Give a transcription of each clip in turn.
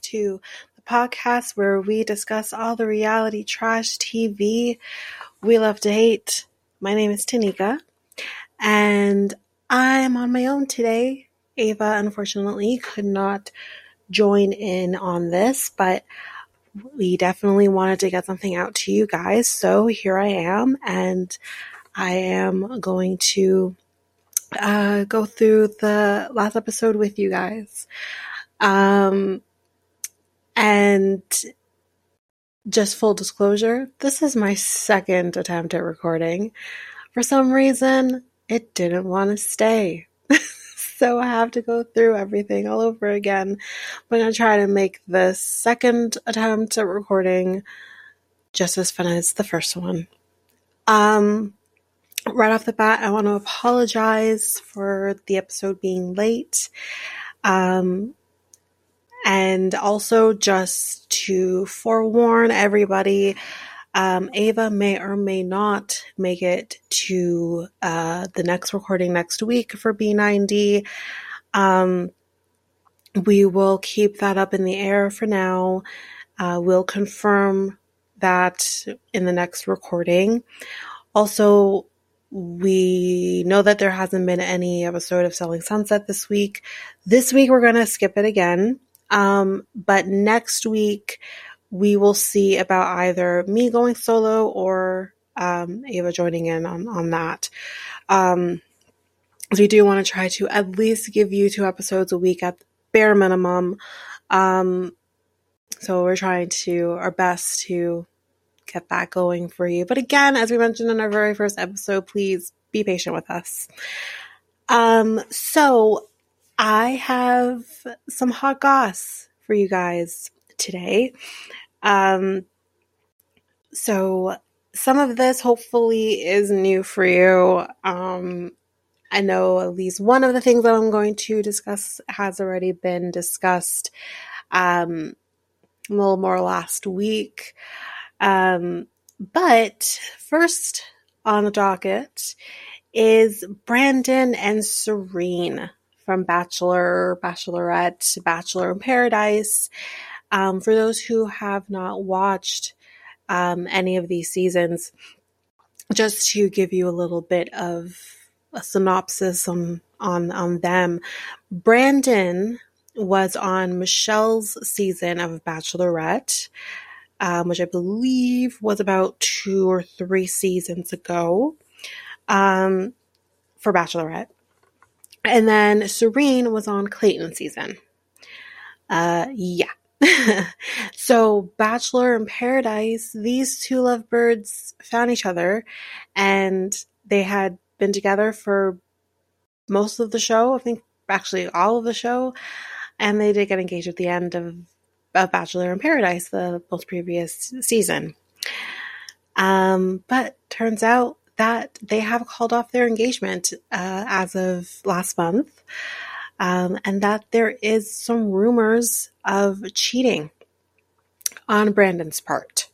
to the podcast where we discuss all the reality trash TV we love to hate. My name is Tanika, and I'm on my own today. Ava, unfortunately, could not join in on this, but we definitely wanted to get something out to you guys, so here I am, and I am going to go through the last episode with you guys. And just full disclosure, this is my second attempt at recording. For some reason, it didn't want to stay. So I have to go through everything all over again. I'm going to try to make the second attempt at recording just as fun as the first one. Right off the bat, I want to apologize for the episode being late. And also just to forewarn everybody, Ava may or may not make it to the next recording next week for B90. We will keep that up in the air for now. We'll confirm that in the next recording. Also, we know that there hasn't been any episode of Selling Sunset this week. This week, we're going to skip it again. But next week, we will see about either me going solo or Ava joining in on that. So we do want to try to at least give you 2 episodes a week at the bare minimum. So we're trying to our best to get that going for you. But again, as we mentioned in our very first episode, please be patient with us. So I have some hot goss for you guys today. So some of this hopefully is new for you. I know at least one of the things that I'm going to discuss has already been discussed a little more last week. But first on the docket is Brandon and Serene from Bachelor, Bachelorette, Bachelor in Paradise. For those who have not watched any of these seasons, just to give you a little bit of a synopsis on them, Brandon was on Michelle's season of Bachelorette, which I believe was about 2 or 3 seasons ago, for Bachelorette. And then Serene was on Clayton's season. So Bachelor in Paradise, these 2 lovebirds found each other, and they had been together for most of the show, I think actually all of the show, and they did get engaged at the end of Bachelor in Paradise, the most previous season. But turns out that they have called off their engagement as of last month, and that there is some rumors of cheating on Brandon's part.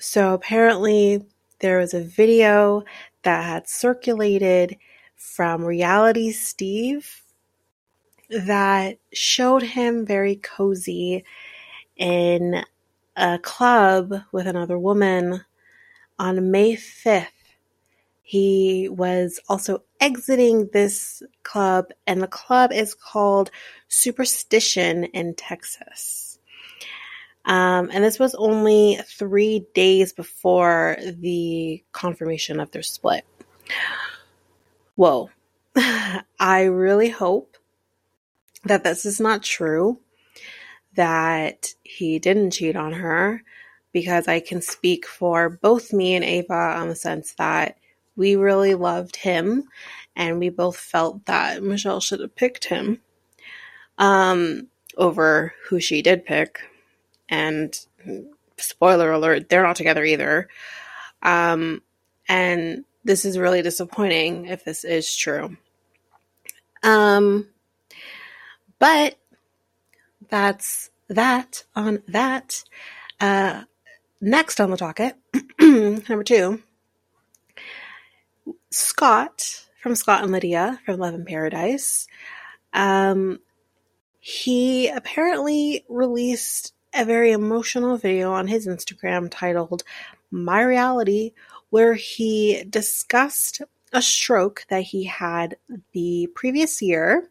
So apparently there was a video that had circulated from Reality Steve that showed him very cozy in a club with another woman on May 5th. He was also exiting this club, and the club is called Superstition in Texas. And this was only 3 days before the confirmation of their split. Whoa. I really hope that this is not true, that he didn't cheat on her, because I can speak for both me and Ava on the sense that we really loved him, and we both felt that Michelle should have picked him over who she did pick. And spoiler alert, they're not together either. And this is really disappointing if this is true. But that's that on that. Next on the docket, number 2, Scott from Scott and Lydia from Love in Paradise. He apparently released a very emotional video on his Instagram titled My Reality, where he discussed a stroke that he had the previous year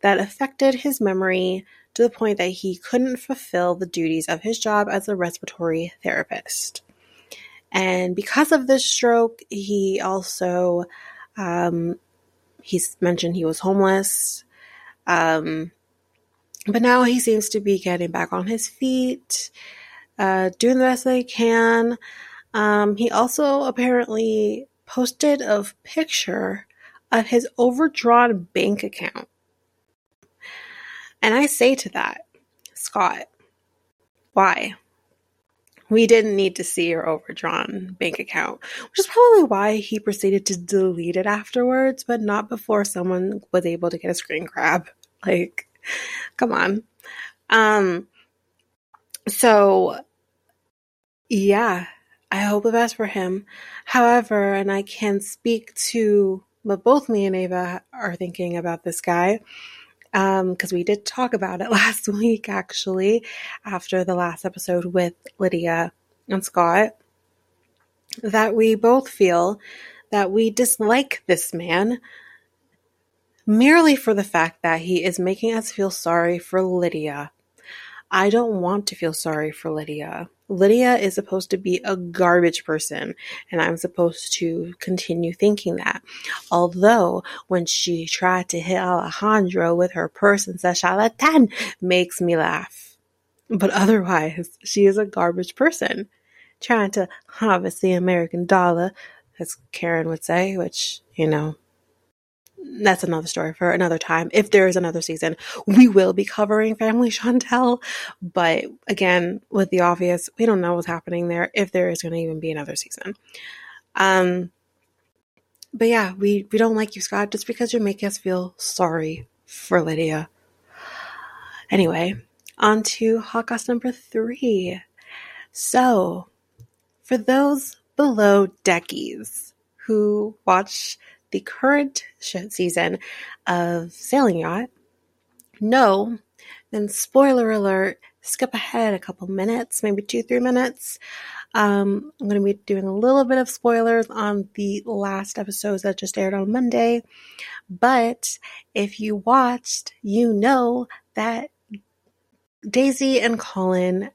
that affected his memory to the point that he couldn't fulfill the duties of his job as a respiratory therapist. And because of this stroke, he also, he's mentioned he was homeless. But now he seems to be getting back on his feet, doing the best that he can. He also apparently posted a picture of his overdrawn bank account. And I say to that, Scott, why? We didn't need to see your overdrawn bank account, which is probably why he proceeded to delete it afterwards, but not before someone was able to get a screen grab. Like, come on. So, yeah, I hope the best for him. However, and I can speak to what both me and Ava are thinking about this guy, because we did talk about it last week, actually, after the last episode with Lydia and Scott, that we both feel that we dislike this man merely for the fact that he is making us feel sorry for Lydia. I don't want to feel sorry for Lydia. Lydia is supposed to be a garbage person, and I'm supposed to continue thinking that. Although, when she tried to hit Alejandro with her purse and said, charlatan, makes me laugh. But otherwise, she is a garbage person. Trying to harvest the American dollar, as Karen would say, which, you know, that's another story for another time. If there is another season, we will be covering Family Chantel. But again, with the obvious, we don't know what's happening there, if there is going to even be another season. But yeah, we don't like you, Scott, just because you're making us feel sorry for Lydia. Anyway, on to hot goss number 3. So, for those below deckies who watch the current season of Sailing Yacht, no, then spoiler alert, skip ahead a couple minutes, maybe 2-3 minutes. I'm going to be doing a little bit of spoilers on the last episodes that just aired on Monday. But if you watched, you know that Daisy and Colin,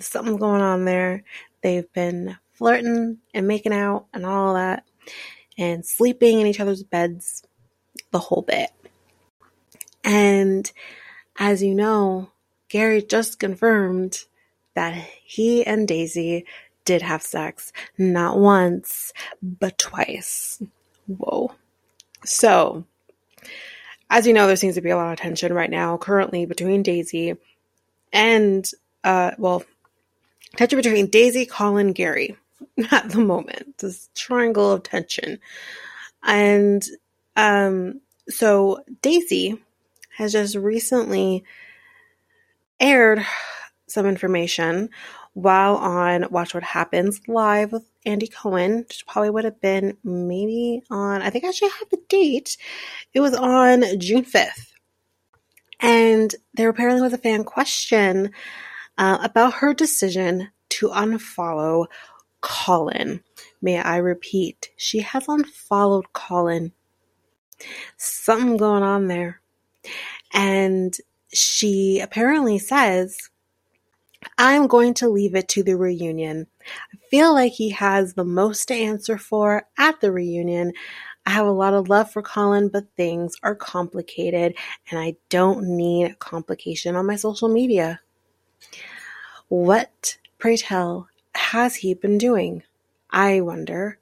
something's going on there. They've been flirting and making out and all that, and sleeping in each other's beds, the whole bit. And as you know, Gary just confirmed that he and Daisy did have sex, not once, but twice. Whoa. So, as you know, there seems to be a lot of tension right now, currently, between Daisy and, tension between Daisy, Colin, Gary. At the moment, this triangle of tension. And so Daisy has just recently aired some information while on Watch What Happens Live with Andy Cohen, which probably would have been maybe on, I think I actually have the date, it was on June 5th. And there apparently was a fan question about her decision to unfollow Colin. May I repeat, she has unfollowed Colin. Something going on there. And she apparently says, I'm going to leave it to the reunion. I feel like he has the most to answer for at the reunion. I have a lot of love for Colin, but things are complicated and I don't need complication on my social media. What, pray tell, has he been doing? I wonder.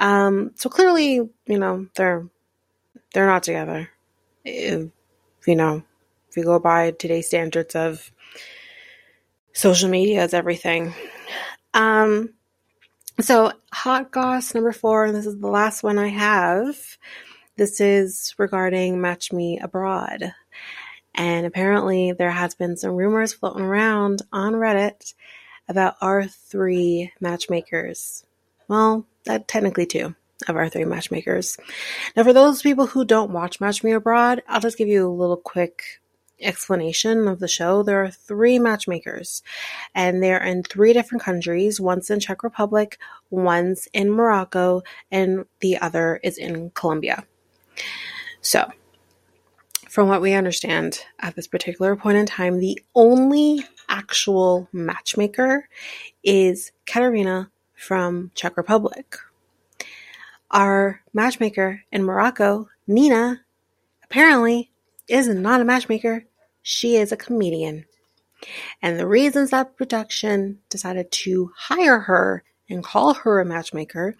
So clearly, you know, they're not together. If we go by today's standards of social media is everything. So hot goss number 4, and this is the last one I have. This is regarding Match Me Abroad. And apparently there has been some rumors floating around on Reddit about our 3 matchmakers. Well, that technically 2 of our 3 matchmakers. Now, for those people who don't watch Match Me Abroad, I'll just give you a little quick explanation of the show, there are three matchmakers, and they're in three different countries. One's in Czech Republic, one's in Morocco, and the other is in Colombia. So, from what we understand at this particular point in time, the only actual matchmaker is Katerina from Czech Republic. Our matchmaker in Morocco, Nina, apparently is not a matchmaker. She is a comedian. And the reasons that production decided to hire her and call her a matchmaker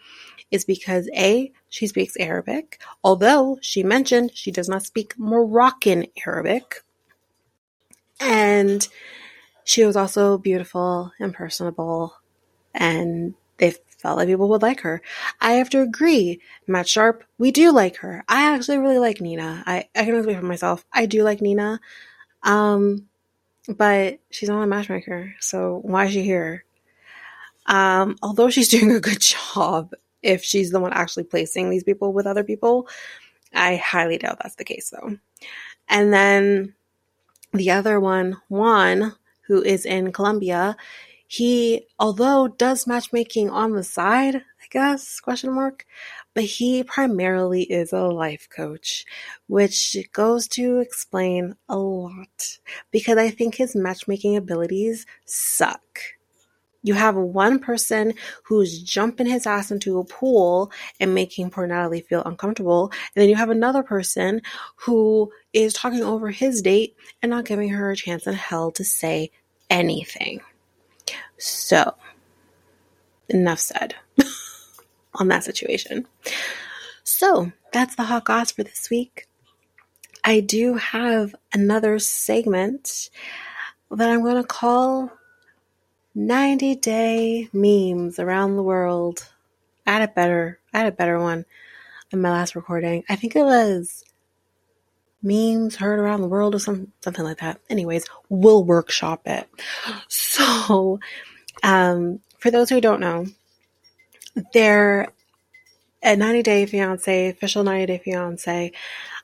is because A, she speaks Arabic, although she mentioned she does not speak Moroccan Arabic. And she was also beautiful and personable, and they felt like people would like her. I have to agree, Matt Sharp, we do like her. I actually really like Nina. I can speak for myself. I do like Nina, but she's not a matchmaker, so why is she here? Although she's doing a good job if she's the one actually placing these people with other people, I highly doubt that's the case, though. And then the other one, Juan, who is in Colombia, he, although does matchmaking on the side, I guess, but he primarily is a life coach, which goes to explain a lot, because I think his matchmaking abilities suck. You have one person who's jumping his ass into a pool and making poor Natalie feel uncomfortable. And then you have another person who is talking over his date and not giving her a chance in hell to say anything. So, enough said on that situation. So, that's the hot goss for this week. I do have another segment that I'm going to call 90 Day Memes Around the World. I had a better one in my last recording. I think it was memes heard around the world or something like that. Anyways, we'll workshop it. So, for those who don't know, they're a 90 Day Fiancé, official 90 Day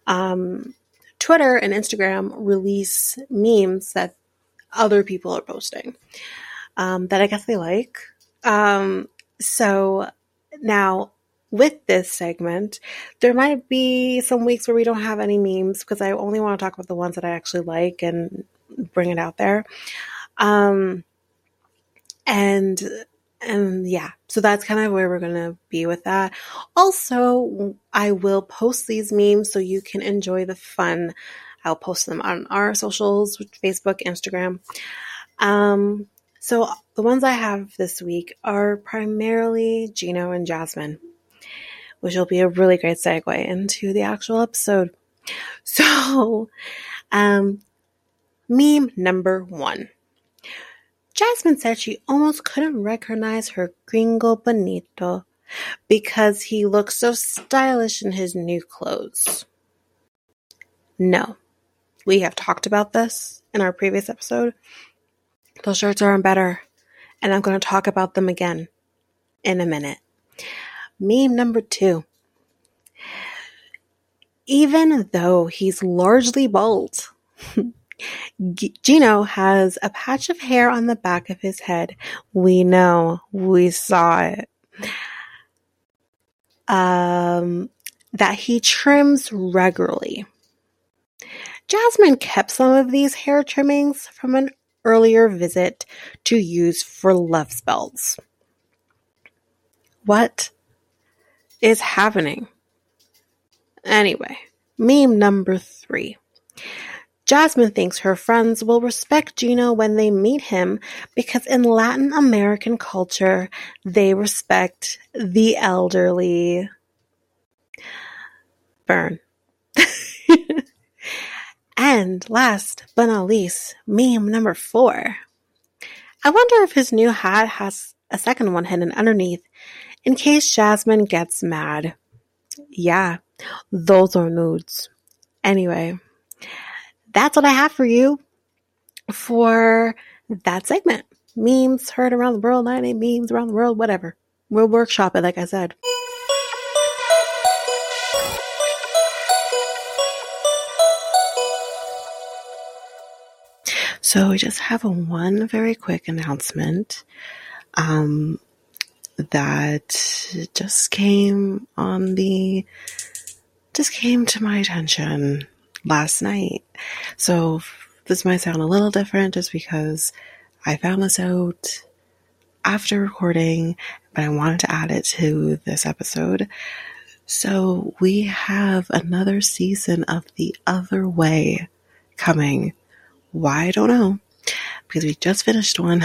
Fiancé. Twitter and Instagram release memes that other people are posting. That I guess they like. So now with this segment, there might be some weeks where we don't have any memes because I only want to talk about the ones that I actually like and bring it out there. And yeah, so that's kind of where we're going to be with that. Also, I will post these memes so you can enjoy the fun. I'll post them on our socials, Facebook, Instagram. So the ones I have this week are primarily Gino and Jasmine, which will be a really great segue into the actual episode. So, meme number one. Jasmine said she almost couldn't recognize her gringo bonito because he looked so stylish in his new clothes. No, we have talked about this in our previous episode. Those shirts aren't better, and I'm going to talk about them again in a minute. Meme number two. Even though he's largely bald, Gino has a patch of hair on the back of his head. We know. We saw it. That he trims regularly. Jasmine kept some of these hair trimmings from an earlier visit to use for love spells. What is happening? Anyway, meme number three. Jasmine thinks her friends will respect Gino when they meet him because in Latin American culture, they respect the elderly. Burn. And last but not least, meme number four. I wonder if his new hat has a second one hidden underneath in case Jasmine gets mad. Yeah, those are nudes. Anyway, that's what I have for you for that segment. Memes heard around the world, 90 memes around the world, whatever. We'll workshop it, like I said. So we just have one very quick announcement that just came to my attention last night. So this might sound a little different just because I found this out after recording, but I wanted to add it to this episode. So we have another season of The Other Way coming. Why, I don't know, because we just finished one,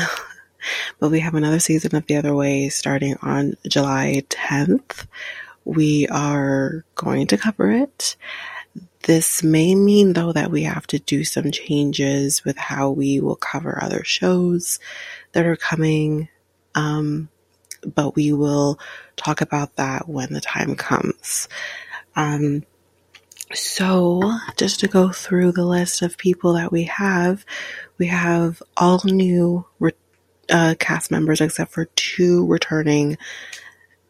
but we have another season of The Other Way starting on July 10th. We are going to cover it. This may mean, though, that we have to do some changes with how we will cover other shows that are coming, but we will talk about that when the time comes. So just to go through the list of people that we have all new cast members except for two returning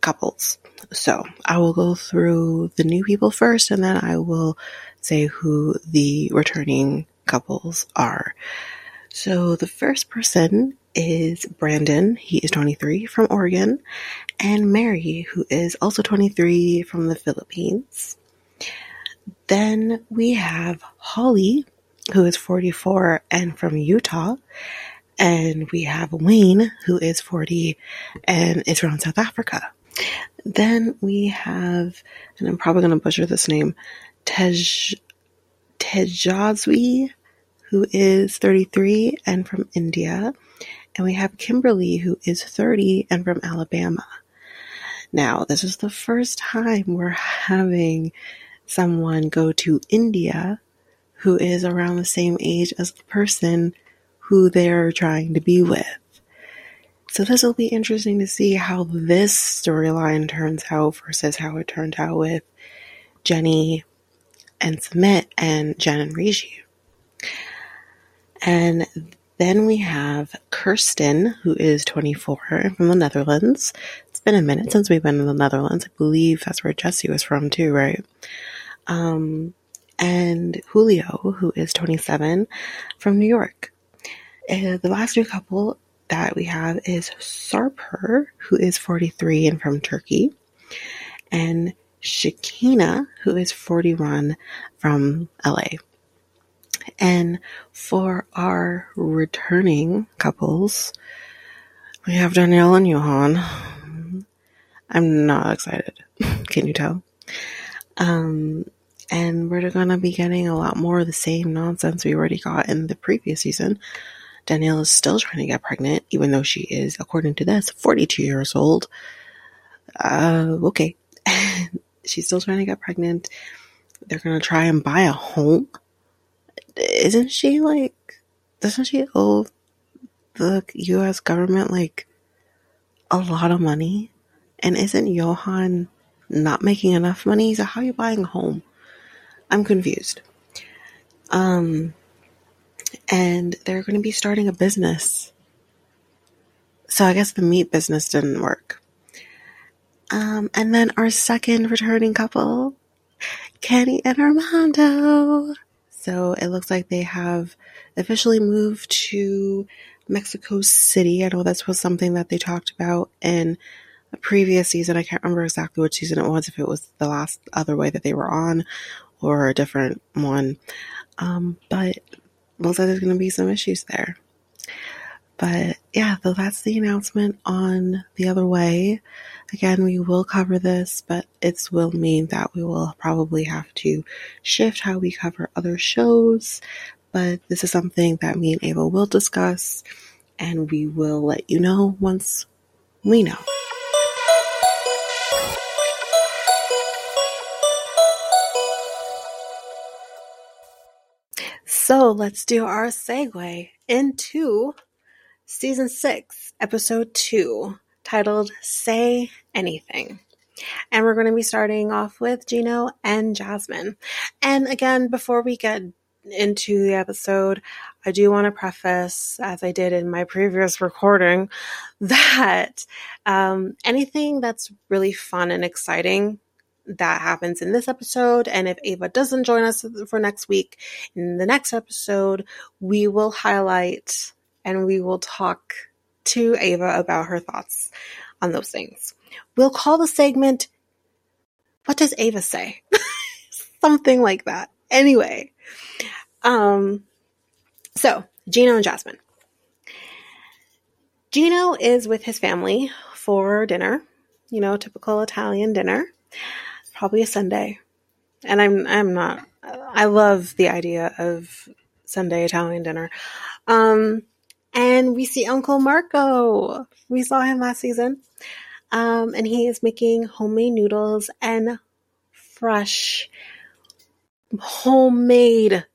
couples. So I will go through the new people first, and then I will say who the returning couples are. So the first person is Brandon. He is 23 from Oregon, and Mary, who is also 23 from the Philippines. Then we have Holly, who is 44 and from Utah. And we have Wayne, who is 40 and is from South Africa. Then we have, and I'm probably going to butcher this name, Tejaswi, who is 33 and from India. And we have Kimberly, who is 30 and from Alabama. Now, this is the first time we're having someone go to India who is around the same age as the person who they're trying to be with. So this will be interesting to see how this storyline turns out versus how it turned out with Jenny and Sumit and Jen and Rishi. And then we have Kirsten, who is 24 from the Netherlands. It's been a minute since we've been in the Netherlands. I believe that's where Jesse was from too, right? And Julio, who is 27 from New York. The last new couple that we have is Sarper, who is 43 and from Turkey, and Shekina, who is 41 from LA. And for our returning couples, we have Danielle and Johan. I'm not excited. Can you tell? And we're going to be getting a lot more of the same nonsense we already got in the previous season. Danielle is still trying to get pregnant, even though she is, according to this, 42 years old. Okay. She's still trying to get pregnant. They're going to try and buy a home. Doesn't she owe the U.S. government, a lot of money? And isn't Johan not making enough money? So how are you buying a home? I'm confused. And they're going to be starting a business. So I guess the meat business didn't work. And then our second returning couple, Kenny and Armando. So it looks like they have officially moved to Mexico City. I know this was something that they talked about in a previous season. I can't remember exactly which season it was, if it was the last Other Way that they were on or a different one. But looks like there's going to be some issues there. But yeah, so that's the announcement on The Other Way. Again, we will cover this, but it will mean that we will probably have to shift how we cover other shows. But this is something that me and Ava will discuss, and we will let you know once we know. So let's do our segue into Season 6, Episode 2, titled Say Anything. And we're going to be starting off with Gino and Jasmine. And again, before we get into the episode, I do want to preface, as I did in my previous recording, that anything that's really fun and exciting that happens in this episode. And if Ava doesn't join us for next week, in the next episode, we will highlight and we will talk to Ava about her thoughts on those things. We'll call the segment, What Does Ava Say? Something like that. Anyway, so Gino and Jasmine. Gino is with his family for dinner, you know, typical Italian dinner, probably a Sunday. And I love the idea of Sunday Italian dinner. And we see Uncle Marco. We saw him last season. And he is making homemade noodles and fresh homemade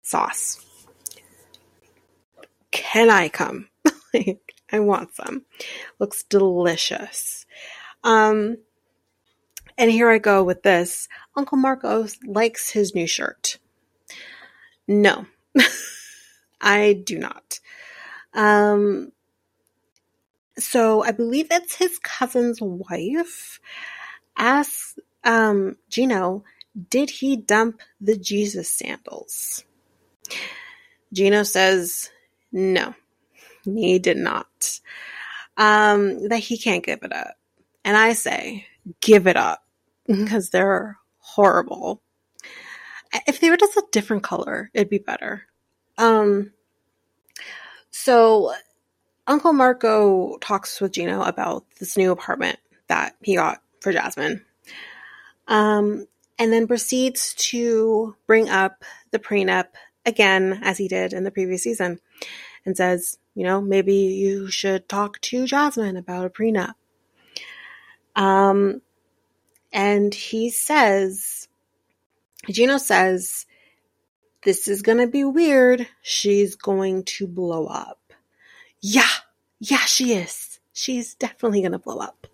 sauce. Can I come? Like, I want some. Looks delicious. And here I go with this. Uncle Marco likes his new shirt. No, I do not. So I believe it's his cousin's wife asks Gino, did he dump the Jesus sandals? Gino says, no, he did not. That he can't give it up. And I say, give it up, because they're horrible. If they were just a different color, it'd be better. So Uncle Marco talks with Gino about this new apartment that he got for Jasmine. And then proceeds to bring up the prenup again, as he did in the previous season. And says, you know, maybe you should talk to Jasmine about a prenup. And he says, Gino says, this is going to be weird. She's going to blow up. Yeah, she is. She's definitely going to blow up.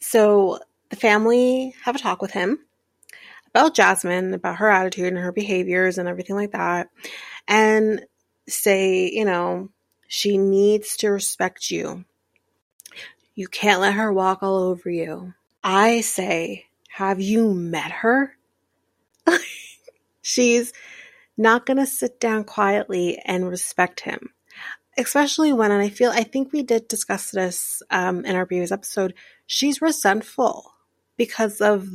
So the family have a talk with him about Jasmine, about her attitude and her behaviors and everything like that. And say, you know, she needs to respect you. You can't let her walk all over you. I say, have you met her? She's not going to sit down quietly and respect him, especially when, and I think we did discuss this in our previous episode, she's resentful because of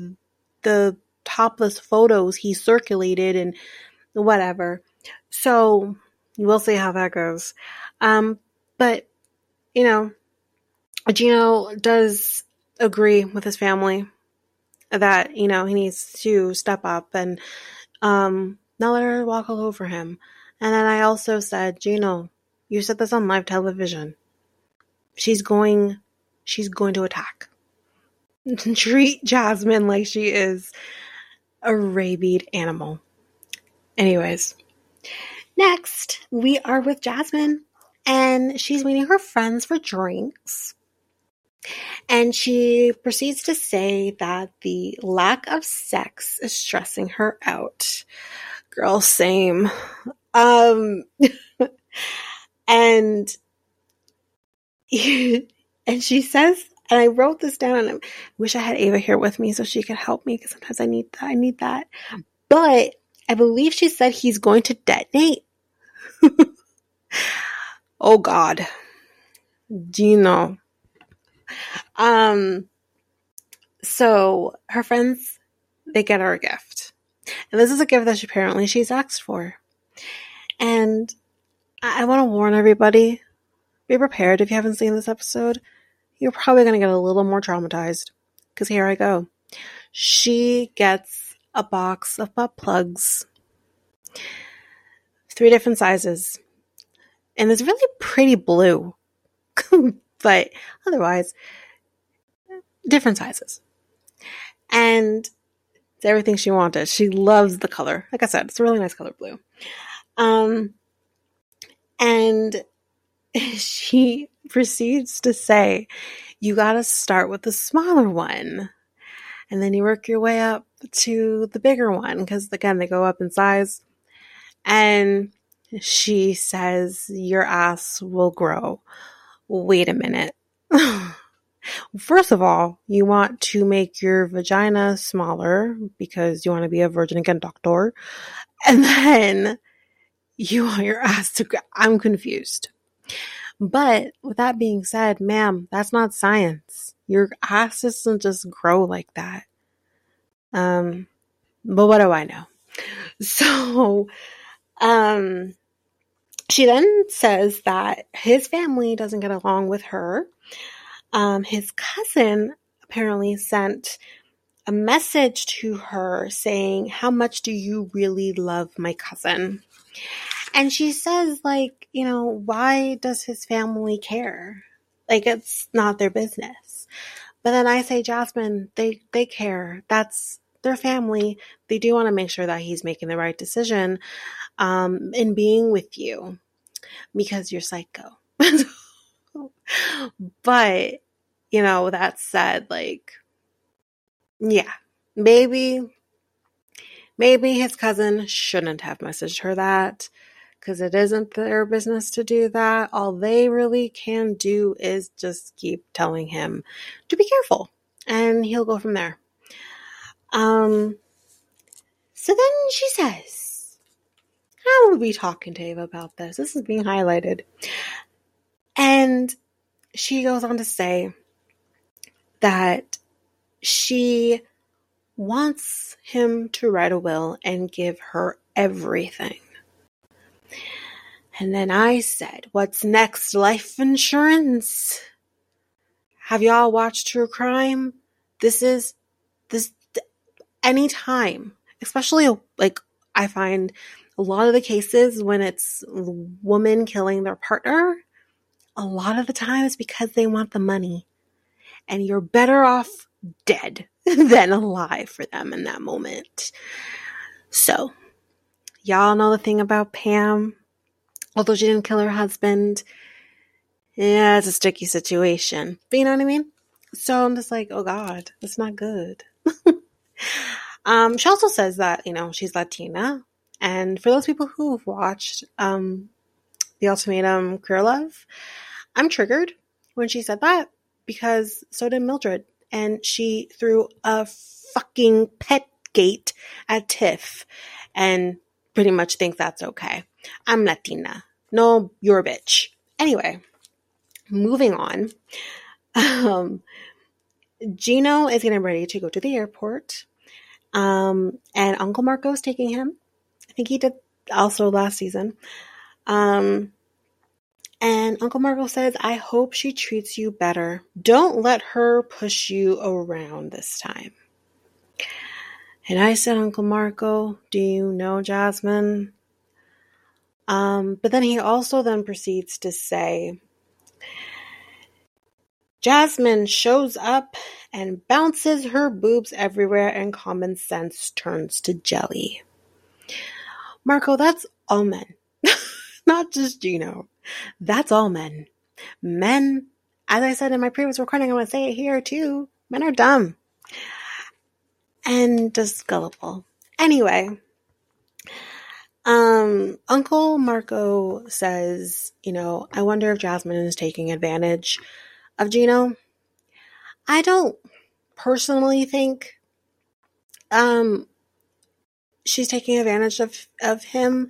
the topless photos he circulated and whatever. So we'll see how that goes. But, you know, Gino does agree with his family that, you know, he needs to step up and, not let her walk all over him. And then I also said, Gino, you said this on live television. She's going to attack. Treat Jasmine like she is a rabid animal. Anyways, next we are with Jasmine, and she's meeting her friends for drinks. And she proceeds to say that the lack of sex is stressing her out. Girl, same. And she says, and I wrote this down, and I wish I had Ava here with me so she could help me, because sometimes I need that. But I believe she said he's going to detonate. Oh, God. Gino. So her friends, they get her a gift. And this is a gift that she's asked for. And I want to warn everybody, be prepared if you haven't seen this episode. You're probably going to get a little more traumatized. Because here I go. She gets a box of butt plugs. 3 different sizes. And it's really pretty blue. But otherwise, different sizes. And it's everything she wanted. She loves the color. Like I said, it's a really nice color, blue. And she proceeds to say, you got to start with the smaller one. And then you work your way up to the bigger one. Because, again, they go up in size. And she says, your ass will grow. Wait a minute. First of all, you want to make your vagina smaller because you want to be a virgin again, doctor. And then you want your ass to... I'm confused. But with that being said, ma'am, that's not science. Your ass doesn't just grow like that. But what do I know? So, she then says that his family doesn't get along with her. His cousin apparently sent a message to her saying, how much do you really love my cousin? And she says, like, you know, why does his family care? Like, it's not their business. But then I say, Jasmine, they care. That's their family. They do want to make sure that he's making the right decision in being with you because you're psycho. But, you know, that said, like, yeah, maybe his cousin shouldn't have messaged her that because it isn't their business to do that. All they really can do is just keep telling him to be careful and he'll go from there. So then she says, I will be talking to Ava about this. This is being highlighted. And she goes on to say that she wants him to write a will and give her everything. And then I said, what's next? Life insurance? Have y'all watched True Crime? This is anytime, especially like I find a lot of the cases when it's women killing their partner, a lot of the time it's because they want the money and you're better off dead than alive for them in that moment. So y'all know the thing about Pam, although she didn't kill her husband. Yeah, it's a sticky situation, but you know what I mean? So I'm just like, oh God, that's not good. She also says that, you know, she's Latina. And for those people who've watched, The Ultimatum Queer Love, I'm triggered when she said that because so did Mildred. And she threw a fucking pet gate at Tiff and pretty much thinks that's okay. I'm Latina. No, you're a bitch. Anyway, moving on. Gino is getting ready to go to the airport. And Uncle Marco's taking him. I think he did also last season. And Uncle Marco says, I hope she treats you better. Don't let her push you around this time. And I said, Uncle Marco, do you know Jasmine? But then he also then proceeds to say, Jasmine shows up and bounces her boobs everywhere and common sense turns to jelly. Marco, that's all men. Not just Gino. That's all men. Men, as I said in my previous recording, I want to say it here too. Men are dumb. And just gullible. Anyway, Uncle Marco says, you know, I wonder if Jasmine is taking advantage of Gino. I don't personally think she's taking advantage of him.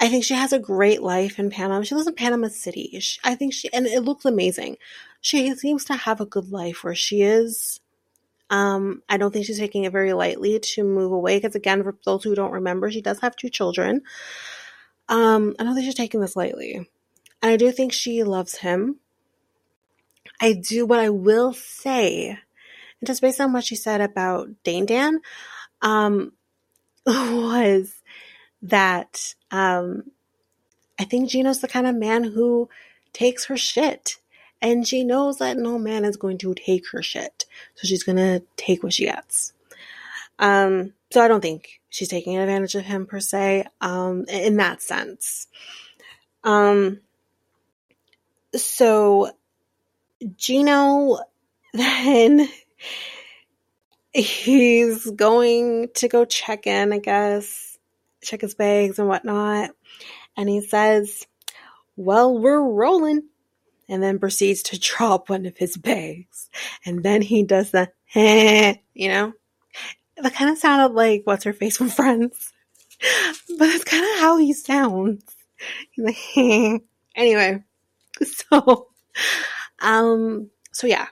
I think she has a great life in Panama. She lives in Panama City. And it looks amazing. She seems to have a good life where she is. I don't think she's taking it very lightly to move away. Because again, for those who don't remember, she does have 2 children. I don't think she's taking this lightly. And I do think she loves him. I do, what I will say, and just based on what she said about Dan, was that I think Gino's the kind of man who takes her shit. And she knows that no man is going to take her shit. So she's going to take what she gets. So I don't think she's taking advantage of him per se in that sense. So Gino then... He's going to go check in, I guess, check his bags and whatnot. And he says, well, we're rolling. and then proceeds to drop one of his bags. And then he does the, you know? That kind of sounded like What's-Her-Face from Friends. But that's kind of how he sounds. He's like, Anyway. So yeah.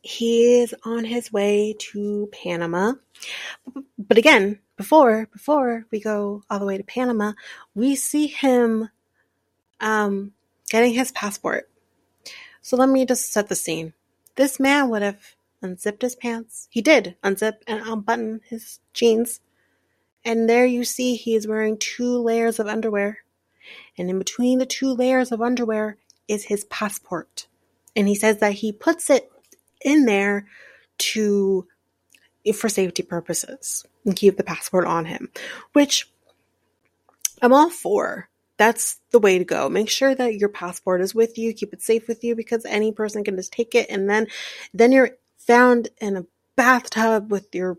He is on his way to Panama. But again, before we go all the way to Panama, we see him getting his passport. So let me just set the scene. This man would have unzipped his pants. He did unzip and unbutton his jeans. And there you see he is wearing 2 layers of underwear. And in between the 2 layers of underwear is his passport. And he says that he puts it in there for safety purposes and keep the passport on him, which I'm all for. That's the way to go. Make sure that your passport is with you. Keep it safe with you, because any person can just take it, and then you're found in a bathtub with your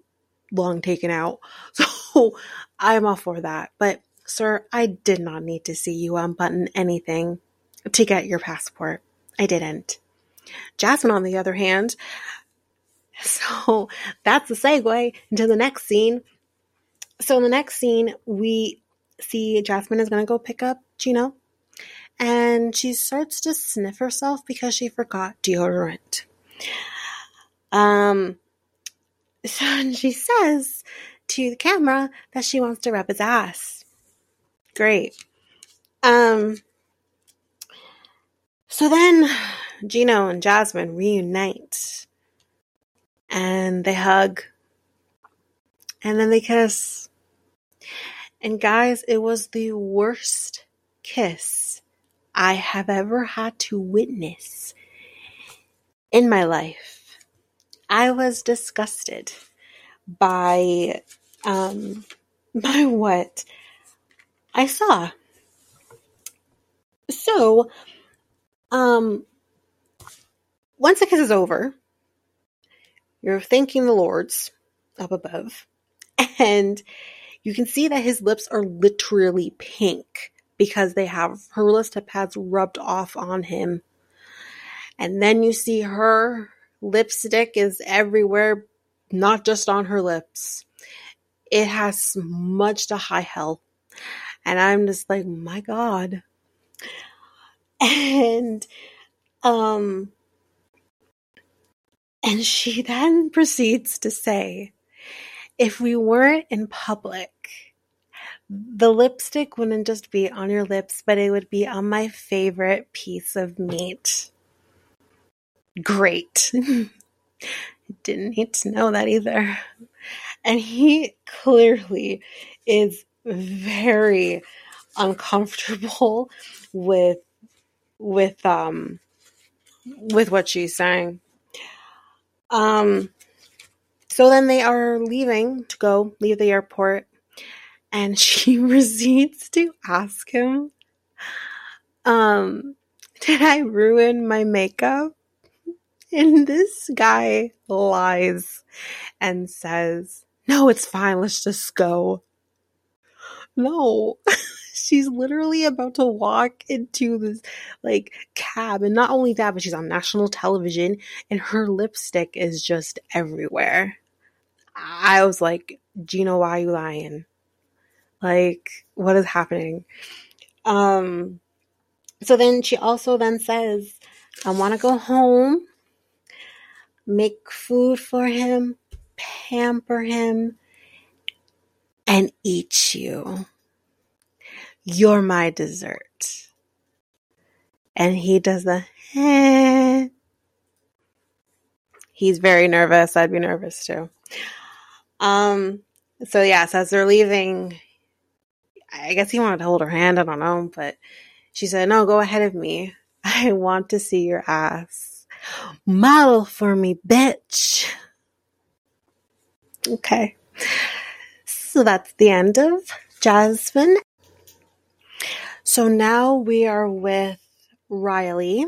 lung taken out. So I'm all for that. But sir, I did not need to see you unbutton anything to get your passport. I didn't. Jasmine, on the other hand, so that's the segue into the next scene. So in the next scene, we see Jasmine is going to go pick up Gino, and she starts to sniff herself because she forgot deodorant. So she says to the camera that she wants to rub his ass. Great. So then Gino and Jasmine reunite, and they hug, and then they kiss. And guys, it was the worst kiss I have ever had to witness in my life. I was disgusted by what I saw. So, once the kiss is over, you're thanking the Lords up above, and you can see that his lips are literally pink because they have her lip pads rubbed off on him. And then you see her lipstick is everywhere, not just on her lips. It has smudged to high hell. And I'm just like, my God. And, and she then proceeds to say, if we weren't in public, the lipstick wouldn't just be on your lips, but it would be on my favorite piece of meat. Great. Didn't need to know that either. And he clearly is very uncomfortable with what she's saying. So then they are leaving to go leave the airport, and she proceeds to ask him, did I ruin my makeup? And this guy lies and says, no, it's fine. Let's just go. No, she's literally about to walk into this cab. And not only that, but she's on national television and her lipstick is just everywhere. I was like, Gino, why are you lying? What is happening? So then she also then says, I want to go home, make food for him, pamper him, and eat you. You're my dessert. And he does the, He's very nervous. I'd be nervous too. So yeah, so as they're leaving, I guess he wanted to hold her hand. I don't know. But she said, no, go ahead of me. I want to see your ass. Model for me, bitch. Okay. So that's the end of Jasmine. So now we are with Riley,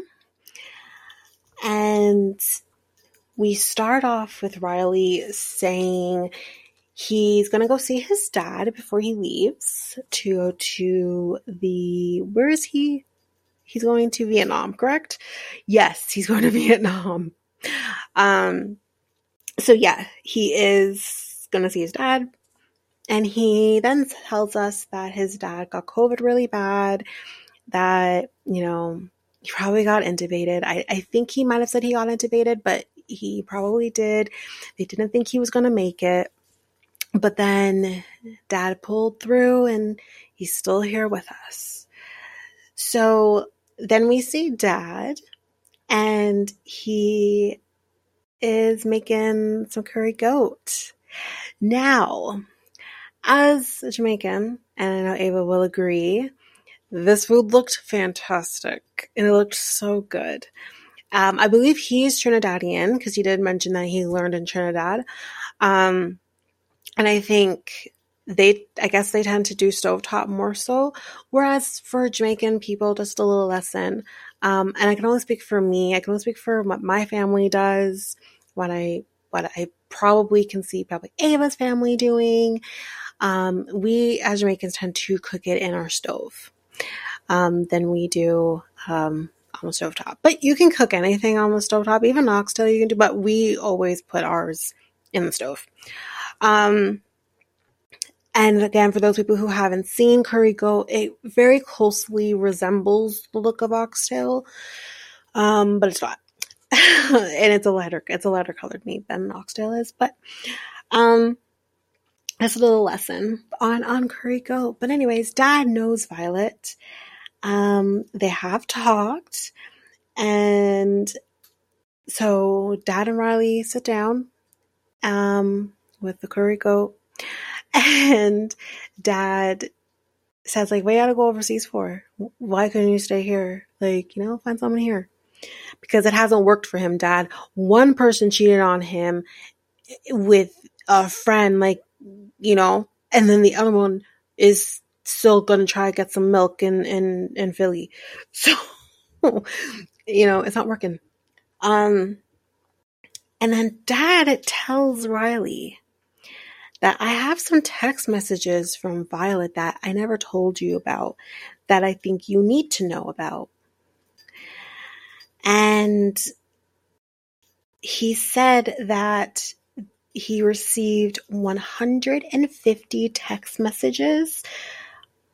and we start off with Riley saying he's going to go see his dad before he leaves to go to the, where is he? He's going to Vietnam, correct? Yes, he's going to Vietnam. So yeah, he is going to see his dad. And he then tells us that his dad got COVID really bad, that, you know, he probably got intubated. I think he might have said he got intubated, but he probably did. They didn't think he was going to make it. But then dad pulled through and he's still here with us. So then we see dad and he is making some curry goat. Now, as a Jamaican, and I know Ava will agree, this food looked fantastic, and it looked so good. I believe he's Trinidadian, because he did mention that he learned in Trinidad. And I think I guess they tend to do stovetop more so, whereas for Jamaican people, just a little less in. And I can only speak for me. I can only speak for what my family does, what I probably can see probably Ava's family doing. We as Jamaicans tend to cook it in our stove than we do on the stovetop. But you can cook anything on the stovetop, even oxtail you can do, but we always put ours in the stove. And again, for those people who haven't seen curry goat, it very closely resembles the look of oxtail, but it's not. And it's a lighter colored meat than oxtail is, but that's a little lesson on curry goat. But anyways, dad knows Violet. They have talked, and so dad and Riley sit down with the curry goat, and dad says, like, what do you gotta go overseas for? Why couldn't you stay here? Like, you know, find someone here. Because it hasn't worked for him, dad. One person cheated on him with a friend, like, you know, and then the other one is still going to try to get some milk in Philly. So, you know, it's not working. And then dad tells Riley that I have some text messages from Violet that I never told you about that I think you need to know about. And he said that he received 150 text messages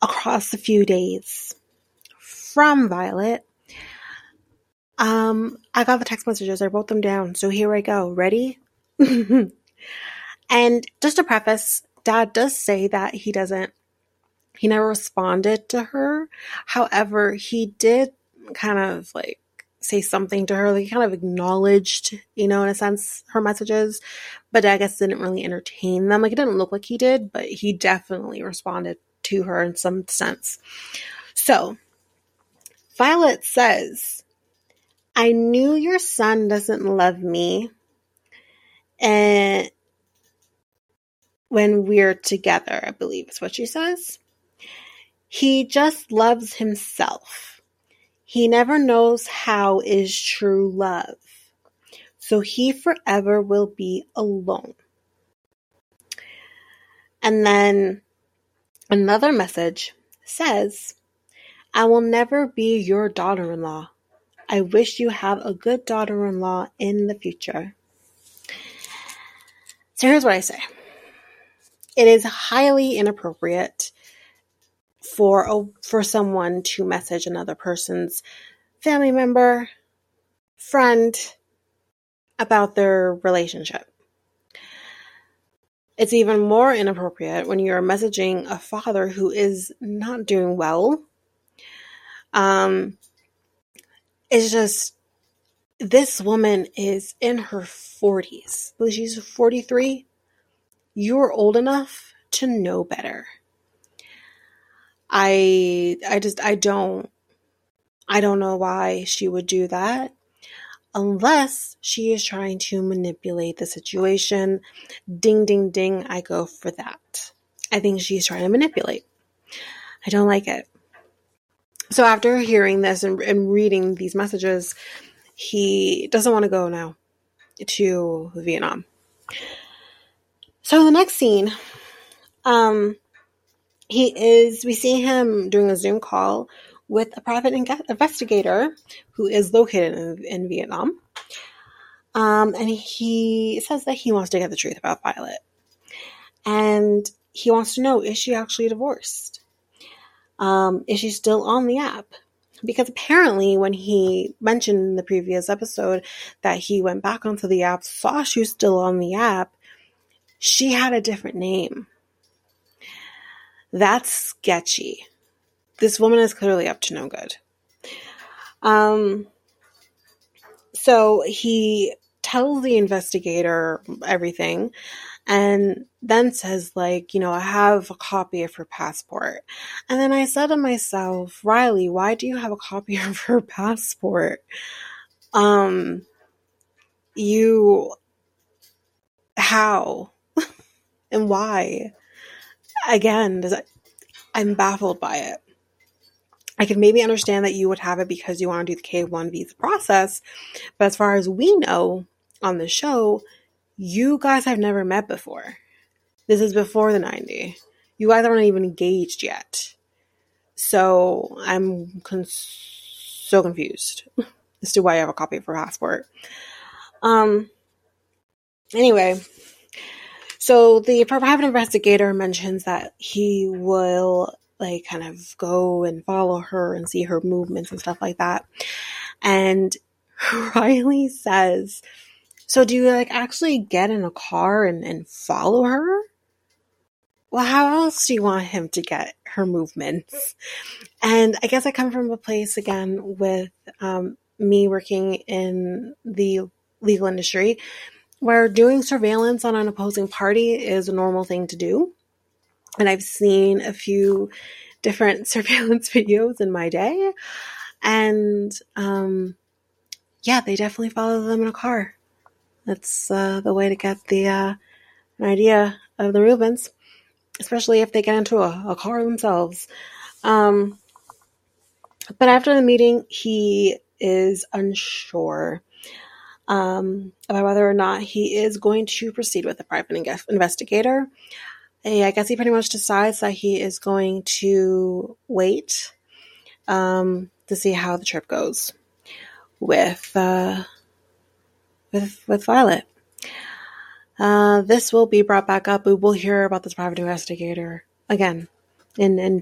across a few days from Violet. I got the text messages. I wrote them down. So here I go. Ready? And just to preface, dad does say that he never responded to her. However, he did kind of like say something to her, like he kind of acknowledged, you know, in a sense, her messages, but I guess didn't really entertain them. Like, it didn't look like he did, but he definitely responded to her in some sense. So Violet says, I knew your son doesn't love me and when we're together, I believe is what she says. He just loves himself. He never knows how is true love, so he forever will be alone. And then another message says, I will never be your daughter-in-law. I wish you have a good daughter-in-law in the future. So here's what I say. It is highly inappropriate for someone to message another person's family member, friend about their relationship. It's even more inappropriate when you're messaging a father who is not doing well. It's just, this woman is in her 40s. She's 43. You're old enough to know better. I don't know why she would do that unless she is trying to manipulate the situation. Ding, ding, ding. I go for that. I think she's trying to manipulate. I don't like it. So after hearing this and reading these messages, he doesn't want to go now to Vietnam. So the next scene, we see him doing a Zoom call with a private investigator who is located in Vietnam. And he says that he wants to get the truth about Violet. And he wants to know, is she actually divorced? Is she still on the app? Because apparently when he mentioned in the previous episode that he went back onto the app, saw she was still on the app, she had a different name. That's sketchy. This woman is clearly up to no good. So he tells the investigator everything and then says, like, you know, I have a copy of her passport. And then I said to myself, Riley, why do you have a copy of her passport? How? And why? Again, I'm baffled by it. I can maybe understand that you would have it because you want to do the K-1 visa process. But as far as we know on the show, you guys have never met before. This is before the 90. You guys aren't even engaged yet. So I'm so confused as to why I have a copy of her passport. Anyway, so the private investigator mentions that he will, like, kind of go and follow her and see her movements and stuff like that. And Riley says, so do you, like, actually get in a car and follow her? Well, how else do you want him to get her movements? And I guess I come from a place, again, with me working in the legal industry where doing surveillance on an opposing party is a normal thing to do. And I've seen a few different surveillance videos in my day. And, yeah, they definitely follow them in a car. That's the way to get an idea of the movements, especially if they get into a car themselves. But after the meeting, he is unsure about whether or not he is going to proceed with the private investigator. I guess he pretty much decides that he is going to wait to see how the trip goes with Violet. This will be brought back up. We will hear about this private investigator again in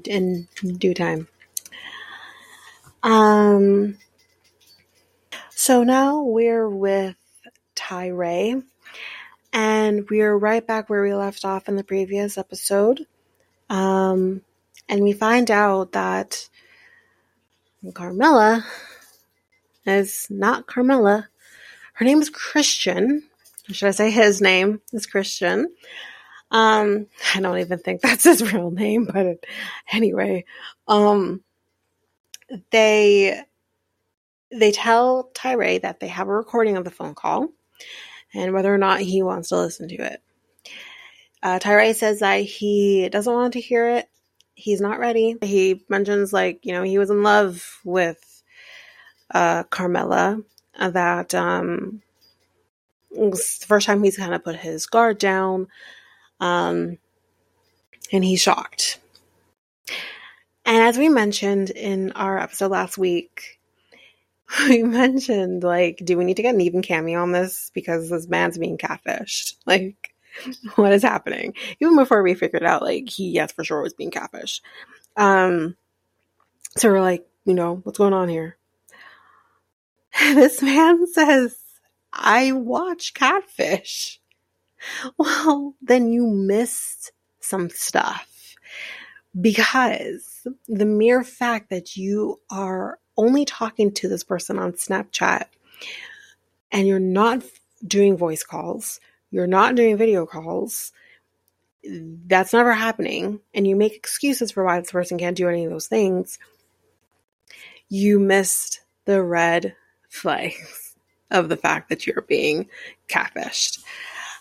due time. So now we're with Tyray. And we are right back where we left off in the previous episode. And we find out that Carmella is not Carmella. Her name is Christian. Should I say his name is Christian? I don't even think that's his real name, but anyway. They tell Tyray that they have a recording of the phone call and whether or not he wants to listen to it. Tyray says that he doesn't want to hear it. He's not ready. He mentions, like, you know, he was in love with Carmella. That was the first time he's kind of put his guard down. And he's shocked. And as we mentioned in our episode last week, we mentioned, like, do we need to get an even cameo on this? Because this man's being catfished. Like, what is happening? Even before we figured out, like, he, yes, for sure was being catfished. So we're like, you know, what's going on here? This man says, I watch Catfish. Well, then you missed some stuff. Because the mere fact that you are only talking to this person on Snapchat and you're not doing voice calls, you're not doing video calls, that's never happening, and you make excuses for why this person can't do any of those things, you missed the red flags of the fact that you're being catfished.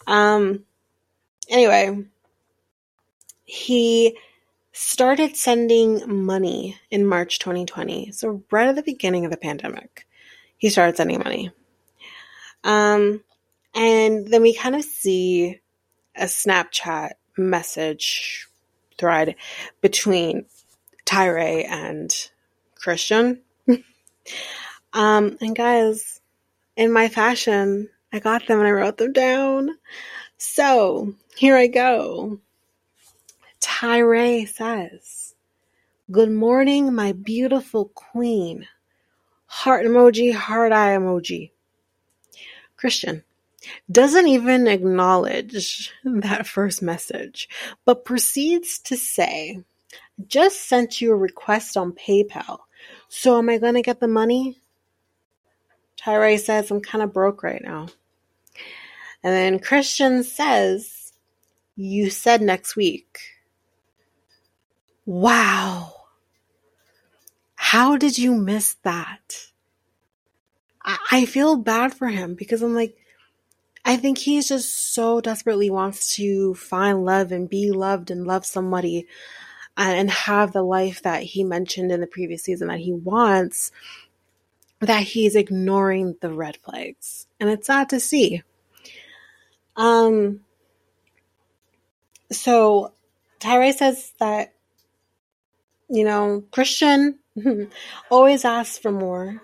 Anyway, he started sending money in March 2020. So right at the beginning of the pandemic, he started sending money. And then we kind of see a Snapchat message thread between Tyray and Christian. And guys, in my fashion, I got them and I wrote them down. So here I go. Tyray says, "Good morning, my beautiful queen." Heart emoji, heart eye emoji. Christian doesn't even acknowledge that first message, but proceeds to say, "Just sent you a request on PayPal. So am I going to get the money?" Tyray says, "I'm kind of broke right now." And then Christian says, "You said next week." Wow. How did you miss that? I feel bad for him because I'm like, I think he just so desperately wants to find love and be loved and love somebody and have the life that he mentioned in the previous season that he wants, that he's ignoring the red flags. And it's sad to see. So Tyray says that, you know, Christian always asks for more.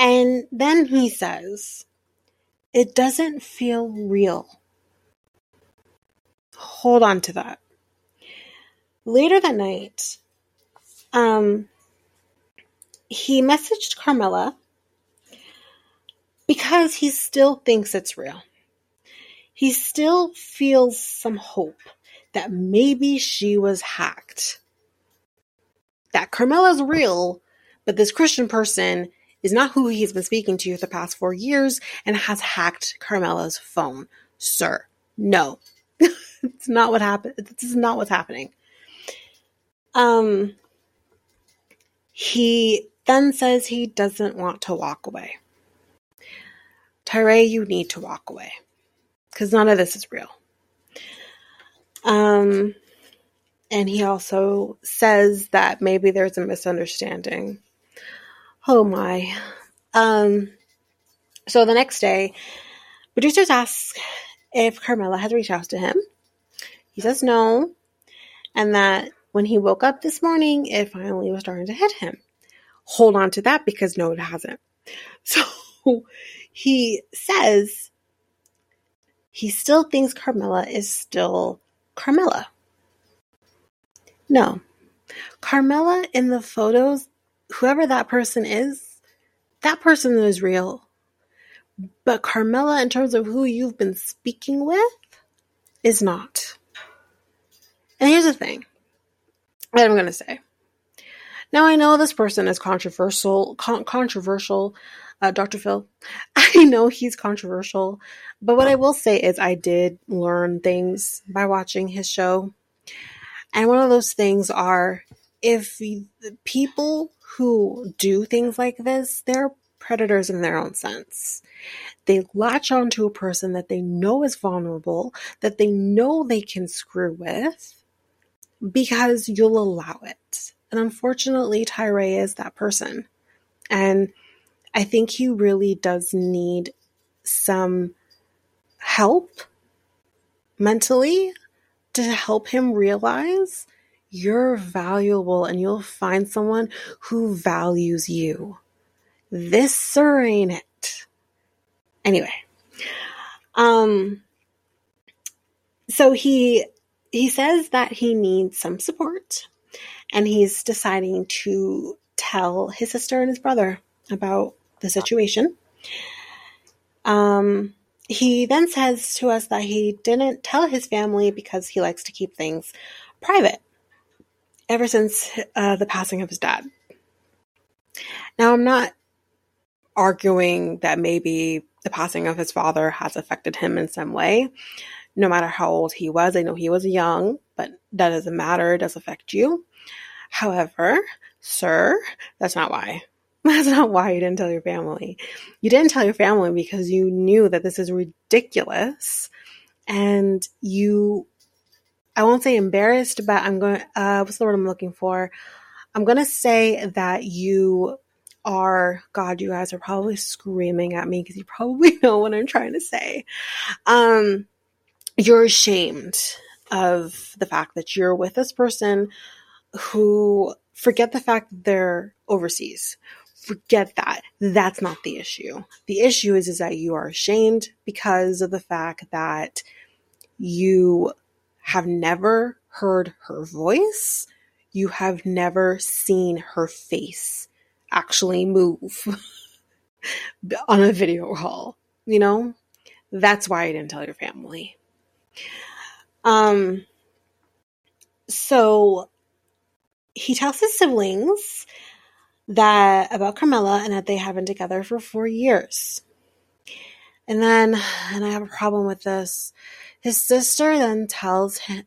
And then he says, "It doesn't feel real." Hold on to that. Later that night, he messaged Carmella because he still thinks it's real. He still feels some hope that maybe she was hacked. That Carmella's real, but this Christian person is not who he's been speaking to for the past 4 years and has hacked Carmella's phone. Sir, no. It's not what happened. This is not what's happening. He then says he doesn't want to walk away. Tyray, you need to walk away because none of this is real. And he also says that maybe there's a misunderstanding. Oh my. So the next day, producers ask if Carmella has reached out to him. He says no, and that when he woke up this morning, it finally was starting to hit him. Hold on to that because no, it hasn't. So he says he still thinks Carmella is still Carmella. No. Carmella in the photos, whoever that person is real. But Carmella, in terms of who you've been speaking with, is not. And here's the thing that I'm going to say. Now, I know this person is controversial, Dr. Phil. I know he's controversial, but what I will say is I did learn things by watching his show. And one of those things are if the people who do things like this, they're predators in their own sense. They latch onto a person that they know is vulnerable, that they know they can screw with, because you'll allow it. And unfortunately, Tyray is that person. And I think he really does need some help mentally to help him realize you're valuable and you'll find someone who values you. This sure ain't it. Anyway. So he says that he needs some support and he's deciding to tell his sister and his brother about the situation. He then says to us that he didn't tell his family because he likes to keep things private ever since the passing of his dad. Now, I'm not arguing that maybe the passing of his father has affected him in some way. No matter how old he was, I know he was young, but that doesn't matter. It does affect you. However, sir, that's not why. That's not why you didn't tell your family. You didn't tell your family because you knew that this is ridiculous. And you, I won't say embarrassed, but I'm going, what's the word I'm looking for? I'm going to say that you are, God, you guys are probably screaming at me because you probably know what I'm trying to say. You're ashamed of the fact that you're with this person who, forget the fact that they're overseas. Forget that. That's not the issue. The issue is that you are ashamed because of the fact that you have never heard her voice. You have never seen her face actually move on a video call. You know, that's why I didn't tell your family. So he tells his siblings that about Carmella and that they have been together for 4 years. And then, and I have a problem with this, his sister then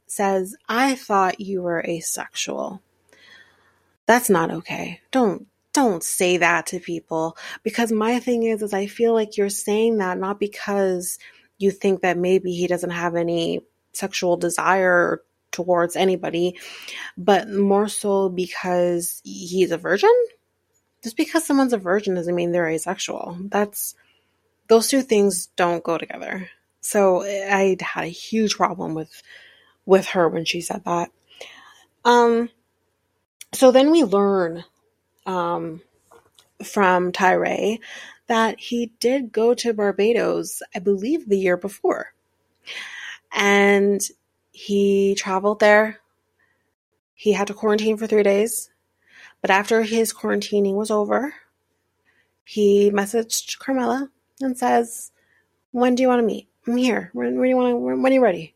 says, I thought you were asexual. That's not okay. Don't say that to people, because my thing is I feel like you're saying that not because you think that maybe he doesn't have any sexual desire towards anybody, but more so because he's a virgin. Just because someone's a virgin doesn't mean they're asexual. Those two things don't go together. So I had a huge problem with her when she said that. So then we learn from Tyray that he did go to Barbados, I believe, the year before. And he traveled there. He had to quarantine for 3 days. But after his quarantining was over, he messaged Carmella and says, when do you want to meet? I'm here. When are you ready?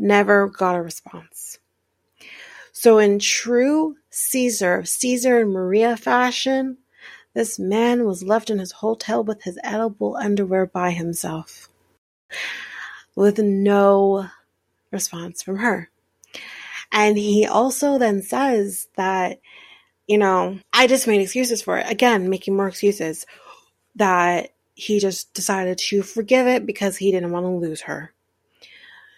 Never got a response. So in true Caesar and Maria fashion, this man was left in his hotel with his edible underwear by himself, with no response from her. And he also then says that, you know, I just made excuses for it. Again, making more excuses. That he just decided to forgive it because he didn't want to lose her.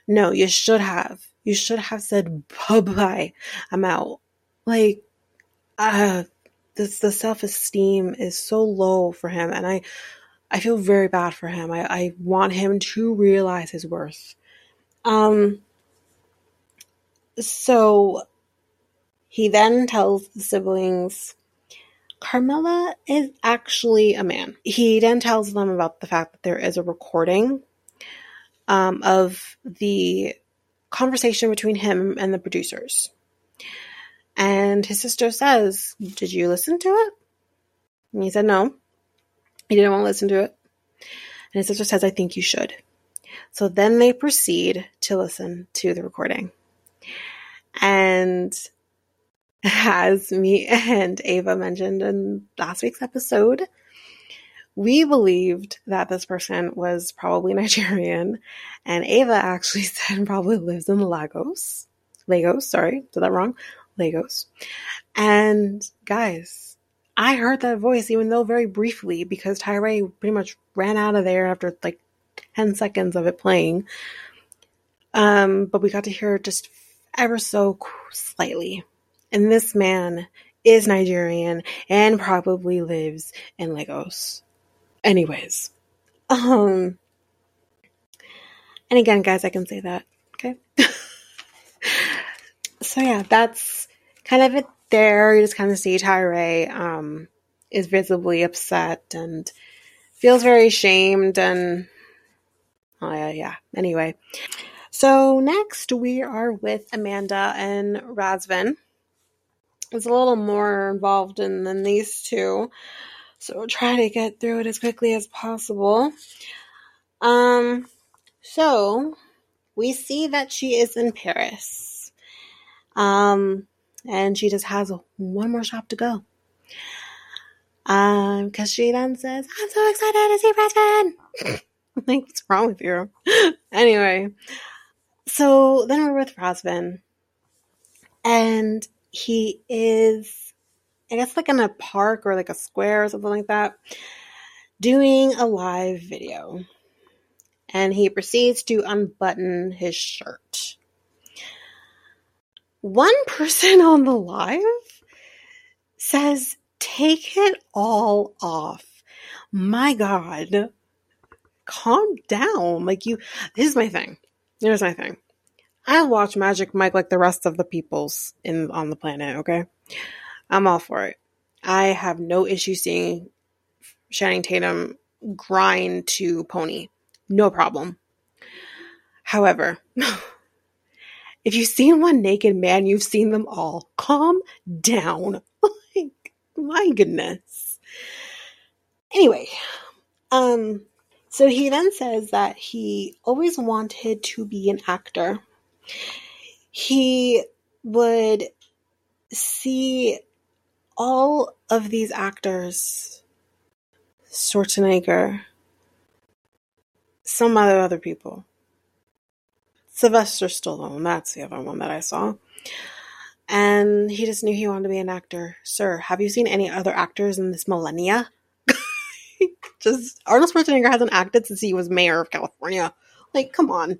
No, you should have. You should have said, bye-bye, I'm out. Like, the self-esteem is so low for him. And I feel very bad for him. I want him to realize his worth. So he then tells the siblings, Carmella is actually a man. He then tells them about the fact that there is a recording of the conversation between him and the producers. And his sister says, did you listen to it? And he said, no, he didn't want to listen to it. And his sister says, I think you should. So then they proceed to listen to the recording. And as me and Ava mentioned in last week's episode, we believed that this person was probably Nigerian, and Ava actually said probably lives in Lagos. Sorry, did that wrong. Lagos. And guys, I heard that voice, even though very briefly, because Tyray pretty much ran out of there after like 10 seconds of it playing. But we got to hear it just ever so slightly. And this man is Nigerian and probably lives in Lagos. Anyways. And again, guys, I can say that. Okay. So yeah, that's kind of it there. You just kind of see Tyray is visibly upset and feels very ashamed. And yeah. Anyway. So next we are with Amanda and Razvan. It's a little more involved than these two, so we'll try to get through it as quickly as possible. So we see that she is in Paris, and she just has one more shop to go, because she then says, "I'm so excited to see Preston." Like, what's wrong with you? Anyway, so then we're with Razvan, and he is, I guess, like in a park or like a square or something like that, doing a live video. And he proceeds to unbutton his shirt. One person on the live says, take it all off. My God, calm down. Like, you, this is my thing. Here's my thing. I watch Magic Mike like the rest of the peoples on the planet, okay? I'm all for it. I have no issue seeing Channing Tatum grind to Pony. No problem. However, if you've seen one naked man, you've seen them all. Calm down. Like, my goodness. Anyway, so he then says that he always wanted to be an actor. He would see all of these actors, Schwarzenegger, some other people, Sylvester Stallone, that's the other one that I saw. And he just knew he wanted to be an actor. Sir, have you seen any other actors in this millennia? Just Arnold Schwarzenegger hasn't acted since he was mayor of California. Like, come on.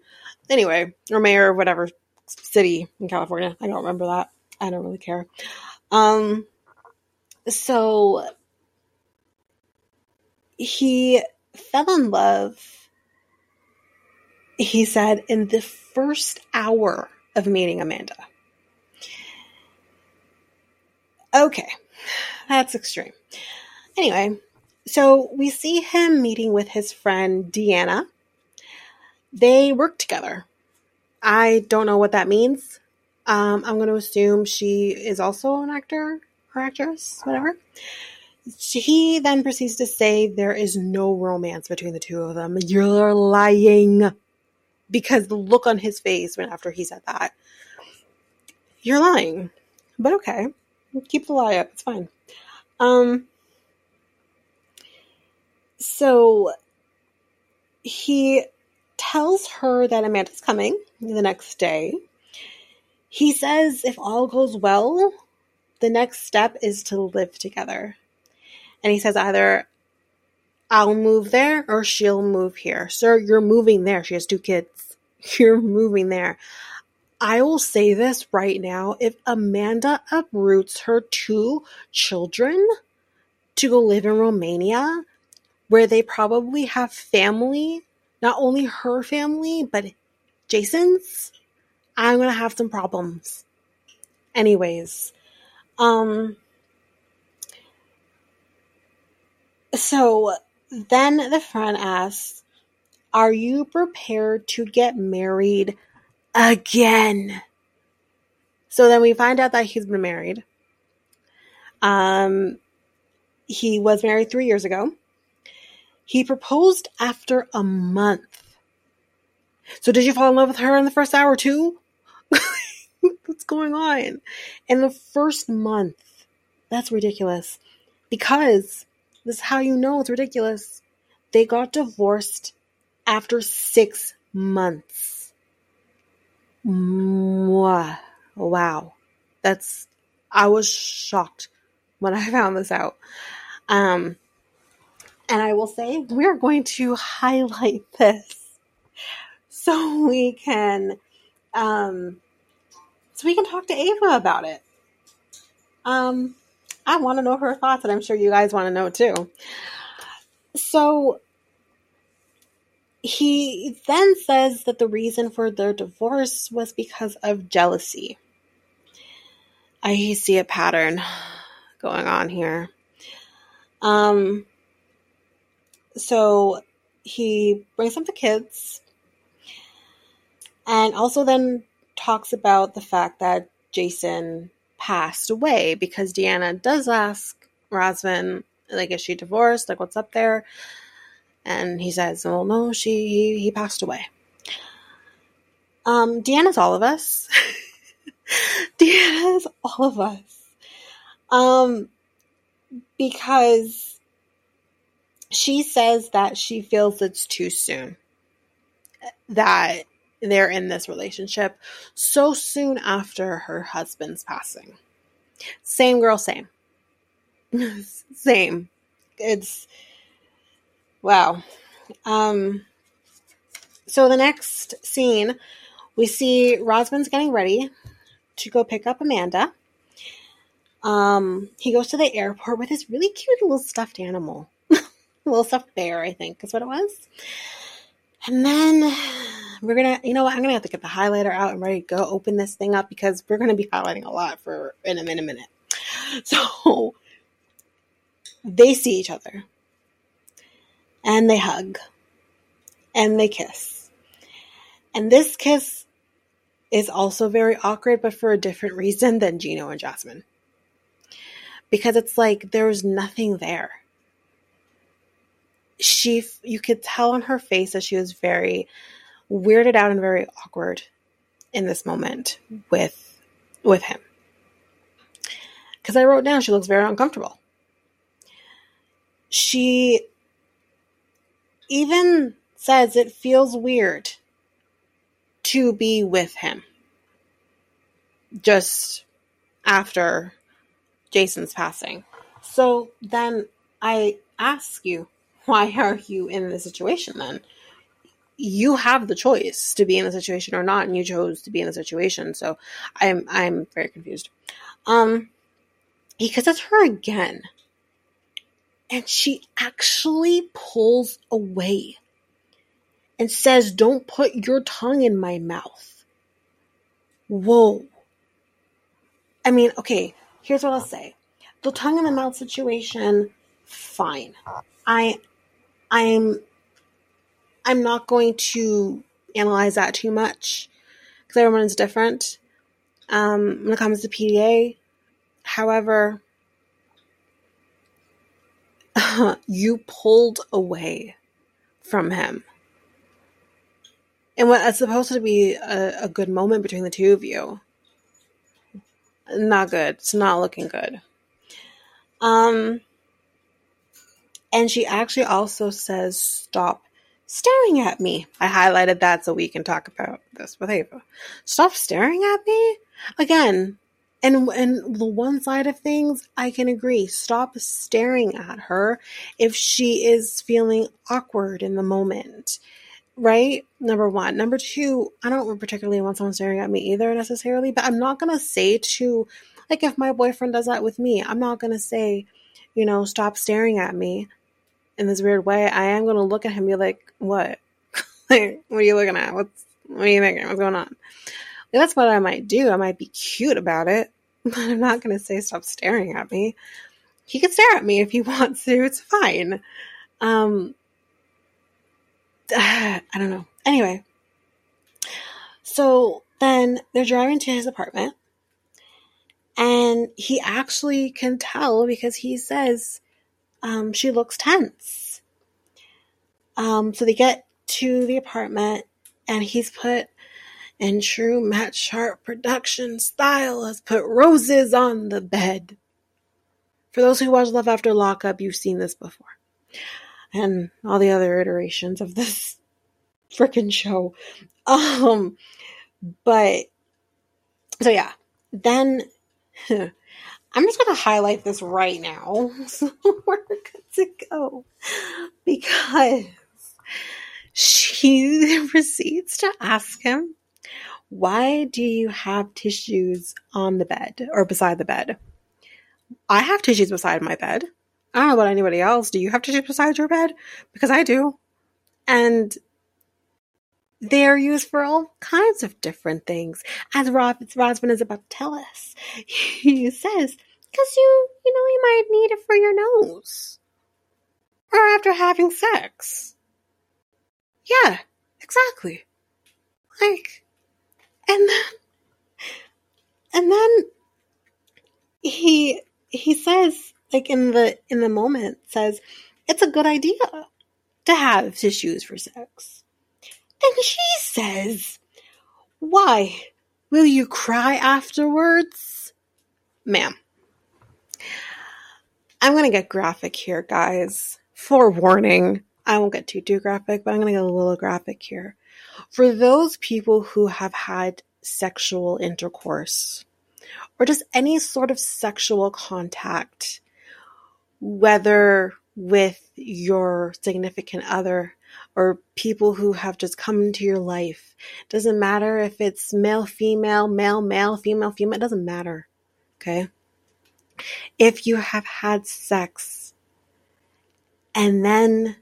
Anyway, or mayor of whatever city in California. I don't remember that. I don't really care. So he fell in love, he said, in the first hour of meeting Amanda. Okay, that's extreme. Anyway, so we see him meeting with his friend Deanna. They work together. I don't know what that means. I'm going to assume she is also an actor or actress, whatever. He then proceeds to say there is no romance between the two of them. You're lying. Because the look on his face when after he said that. You're lying. But okay. Keep the lie up. It's fine. So he tells her that Amanda's coming the next day. He says if all goes well, the next step is to live together. And he says either I'll move there or she'll move here. Sir, you're moving there. She has 2 kids. You're moving there. I will say this right now. If Amanda uproots her 2 children to go live in Romania, where they probably have family, not only her family, but Jason's, I'm going to have some problems. Anyways. So then the friend asks, are you prepared to get married again? So then we find out that he's been married. He was married 3 years ago. He proposed after a month. So did you fall in love with her in the first hour too? What's going on? In the first month. That's ridiculous. Because this is how you know it's ridiculous. They got divorced after 6 months. Wow. I was shocked when I found this out. And I will say, we're going to highlight this so we can, talk to Ava about it. I want to know her thoughts, and I'm sure you guys want to know too. So he then says that the reason for their divorce was because of jealousy. I see a pattern going on here. So he brings up the kids and also then talks about the fact that Jason passed away, because Deanna does ask Rosvin, like, is she divorced? Like, what's up there? And he says, well, no, he passed away. Deanna's all of us. Deanna's all of us. Because she says that she feels it's too soon that they're in this relationship so soon after her husband's passing. Same girl, same. Same. It's, wow. So the next scene, we see Rosman's getting ready to go pick up Amanda. He goes to the airport with his really cute little stuffed animal. Little stuffed bear, I think is what it was. And then we're going to, you know what, I'm going to have to get the highlighter out. I'm ready to go open this thing up because we're going to be highlighting a lot for in a minute. So they see each other and they hug and they kiss. And this kiss is also very awkward, but for a different reason than Gino and Jasmine. Because it's like, there's nothing there. You could tell on her face that she was very weirded out and very awkward in this moment with him. Because I wrote down, she looks very uncomfortable. She even says it feels weird to be with him. Just after Jason's passing. So then I ask you, why are you in this situation then? You have the choice to be in the situation or not, and you chose to be in the situation. So I'm very confused. He kisses her again. And she actually pulls away and says, "Don't put your tongue in my mouth." Whoa. I mean, okay, here's what I'll say. The tongue in the mouth situation, fine. I'm not going to analyze that too much because everyone's different when it comes to PDA. However, you pulled away from him. And what is supposed to be a good moment between the two of you. Not good. It's not looking good. And she actually also says, "Stop staring at me." I highlighted that so we can talk about this with Ava. Stop staring at me? Again, and the one side of things, I can agree. Stop staring at her if she is feeling awkward in the moment, right? Number one. Number two, I don't particularly want someone staring at me either necessarily, but I'm not going to say to, like, if my boyfriend does that with me, I'm not going to say, you know, stop staring at me. In this weird way, I am going to look at him and be like, what? Like, what are you looking at? What are you thinking? What's going on? Like, that's what I might do. I might be cute about it, but I'm not going to say stop staring at me. He can stare at me if he wants to. It's fine. I don't know. Anyway. So then they're driving to his apartment. And he actually can tell because he says, she looks tense. So they get to the apartment, and he's put, in true Matt Sharp production style, has put roses on the bed. For those who watch Love After Lockup, you've seen this before. And all the other iterations of this freaking show. But, so yeah. Then, I'm just going to highlight this right now, so we're good to go, because she proceeds to ask him, why do you have tissues on the bed, or beside the bed? I have tissues beside my bed. I don't know about anybody else. Do you have tissues beside your bed? Because I do. And they're used for all kinds of different things, as Rosman is about to tell us. He says, because you might need it for your nose. Or after having sex. Yeah, exactly. Like, and then he says, like, in the moment, says, it's a good idea to have tissues for sex. And she says, why? Will you cry afterwards? Ma'am. I'm going to get graphic here, guys. Forewarning. I won't get too graphic, but I'm going to get a little graphic here. For those people who have had sexual intercourse or just any sort of sexual contact, whether with your significant other or people who have just come into your life. Doesn't matter if it's male, female, male, male, female, female. It doesn't matter, okay? If you have had sex and then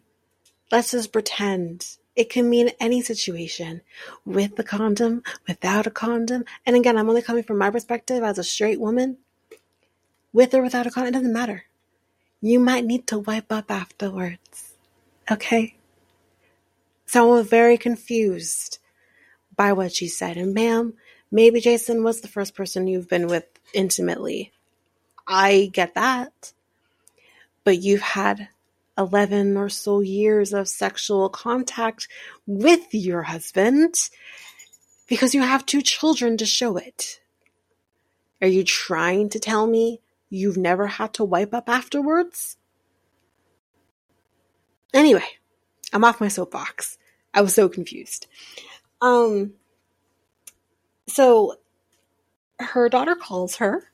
let's just pretend It can mean any situation, with a condom, without a condom. And again, I'm only coming from my perspective as a straight woman. With or without a condom, it doesn't matter. You might need to wipe up afterwards. Okay? So I was very confused by what she said. And ma'am, maybe Jason was the first person you've been with intimately. I get that. But you've had 11 or so years of sexual contact with your husband because you have 2 children to show it. Are you trying to tell me you've never had to wipe up afterwards? Anyway, I'm off my soapbox. I was so confused. So her daughter calls her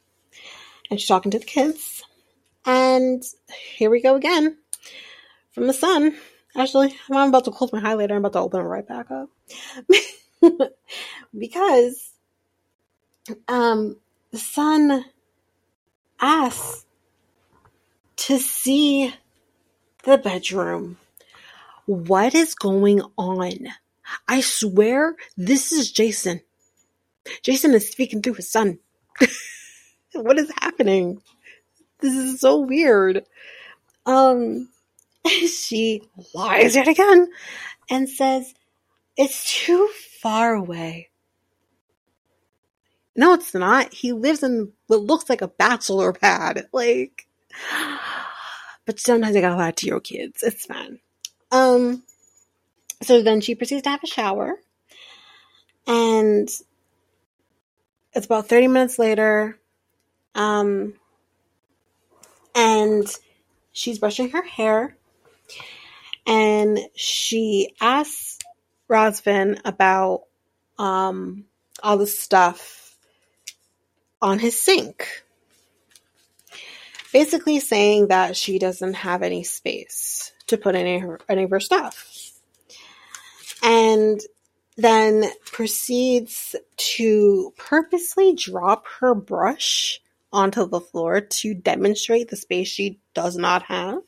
and she's talking to the kids. And here we go again. From the sun. Actually, I'm about to close my highlighter. I'm about to open it right back up. Because the sun asks to see the bedroom. What is going on? I swear this is Jason. Jason is speaking through his son. What is happening? This is so weird. She lies yet again and says, it's too far away. No, it's not. He lives in what looks like a bachelor pad. But sometimes I gotta lie to your kids. It's fine. So then she proceeds to have a shower. And it's about 30 minutes later. And she's brushing her hair. And she asks Razvan about all the stuff on his sink. Basically saying that she doesn't have any space to put any of her stuff. And then proceeds to purposely drop her brush onto the floor to demonstrate the space she does not have.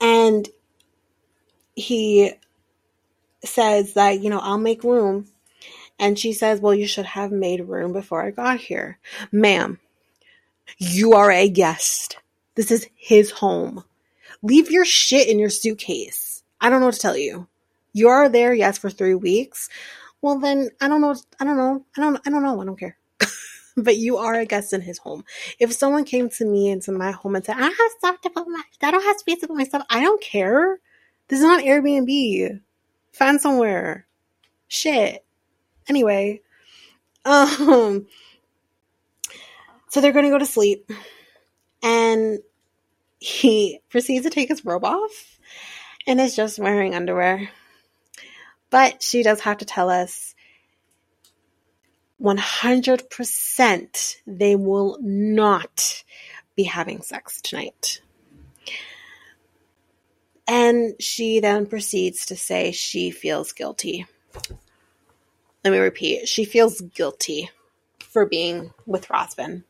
And he says that, I'll make room. And she says, well, you should have made room before I got here. Ma'am, you are a guest. This is his home. Leave your shit in your suitcase. I don't know what to tell you. You are there, yes, for 3 weeks. Well, then, I don't care. But you are a guest in his home. If someone came to me into my home and said, I don't have space to put my stuff, I don't care. This is not Airbnb. Find somewhere. Shit. Anyway. So they're going to go to sleep. And he proceeds to take his robe off. And is just wearing underwear. But she does have to tell us 100% they will not be having sex tonight. And she then proceeds to say she feels guilty. Let me repeat. She feels guilty for being with Razvan.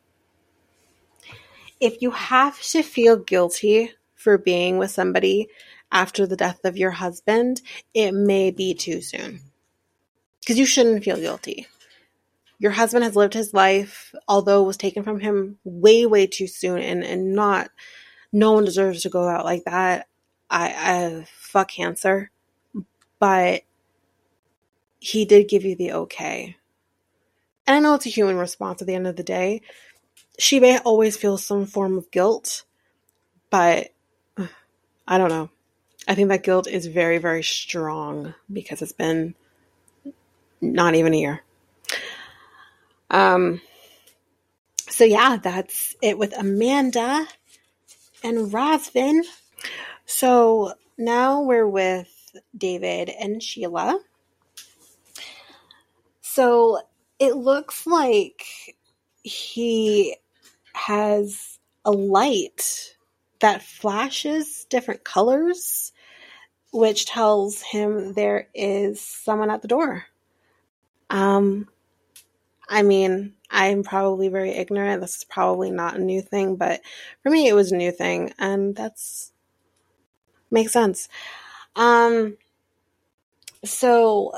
If you have to feel guilty for being with somebody after the death of your husband, it may be too soon. Because you shouldn't feel guilty. Your husband has lived his life, although it was taken from him way, way too soon, and not, no one deserves to go out like that. I fuck cancer. But he did give you the okay. And I know it's a human response at the end of the day. She may always feel some form of guilt, but I don't know. I think that guilt is very, very strong because it's been not even a year. So yeah, that's it with Amanda and Razvan. So now we're with David and Sheila. So it looks like he has a light that flashes different colors, which tells him there is someone at the door. I mean, I'm probably very ignorant. This is probably not a new thing, but for me, it was a new thing. And that's Makes sense. So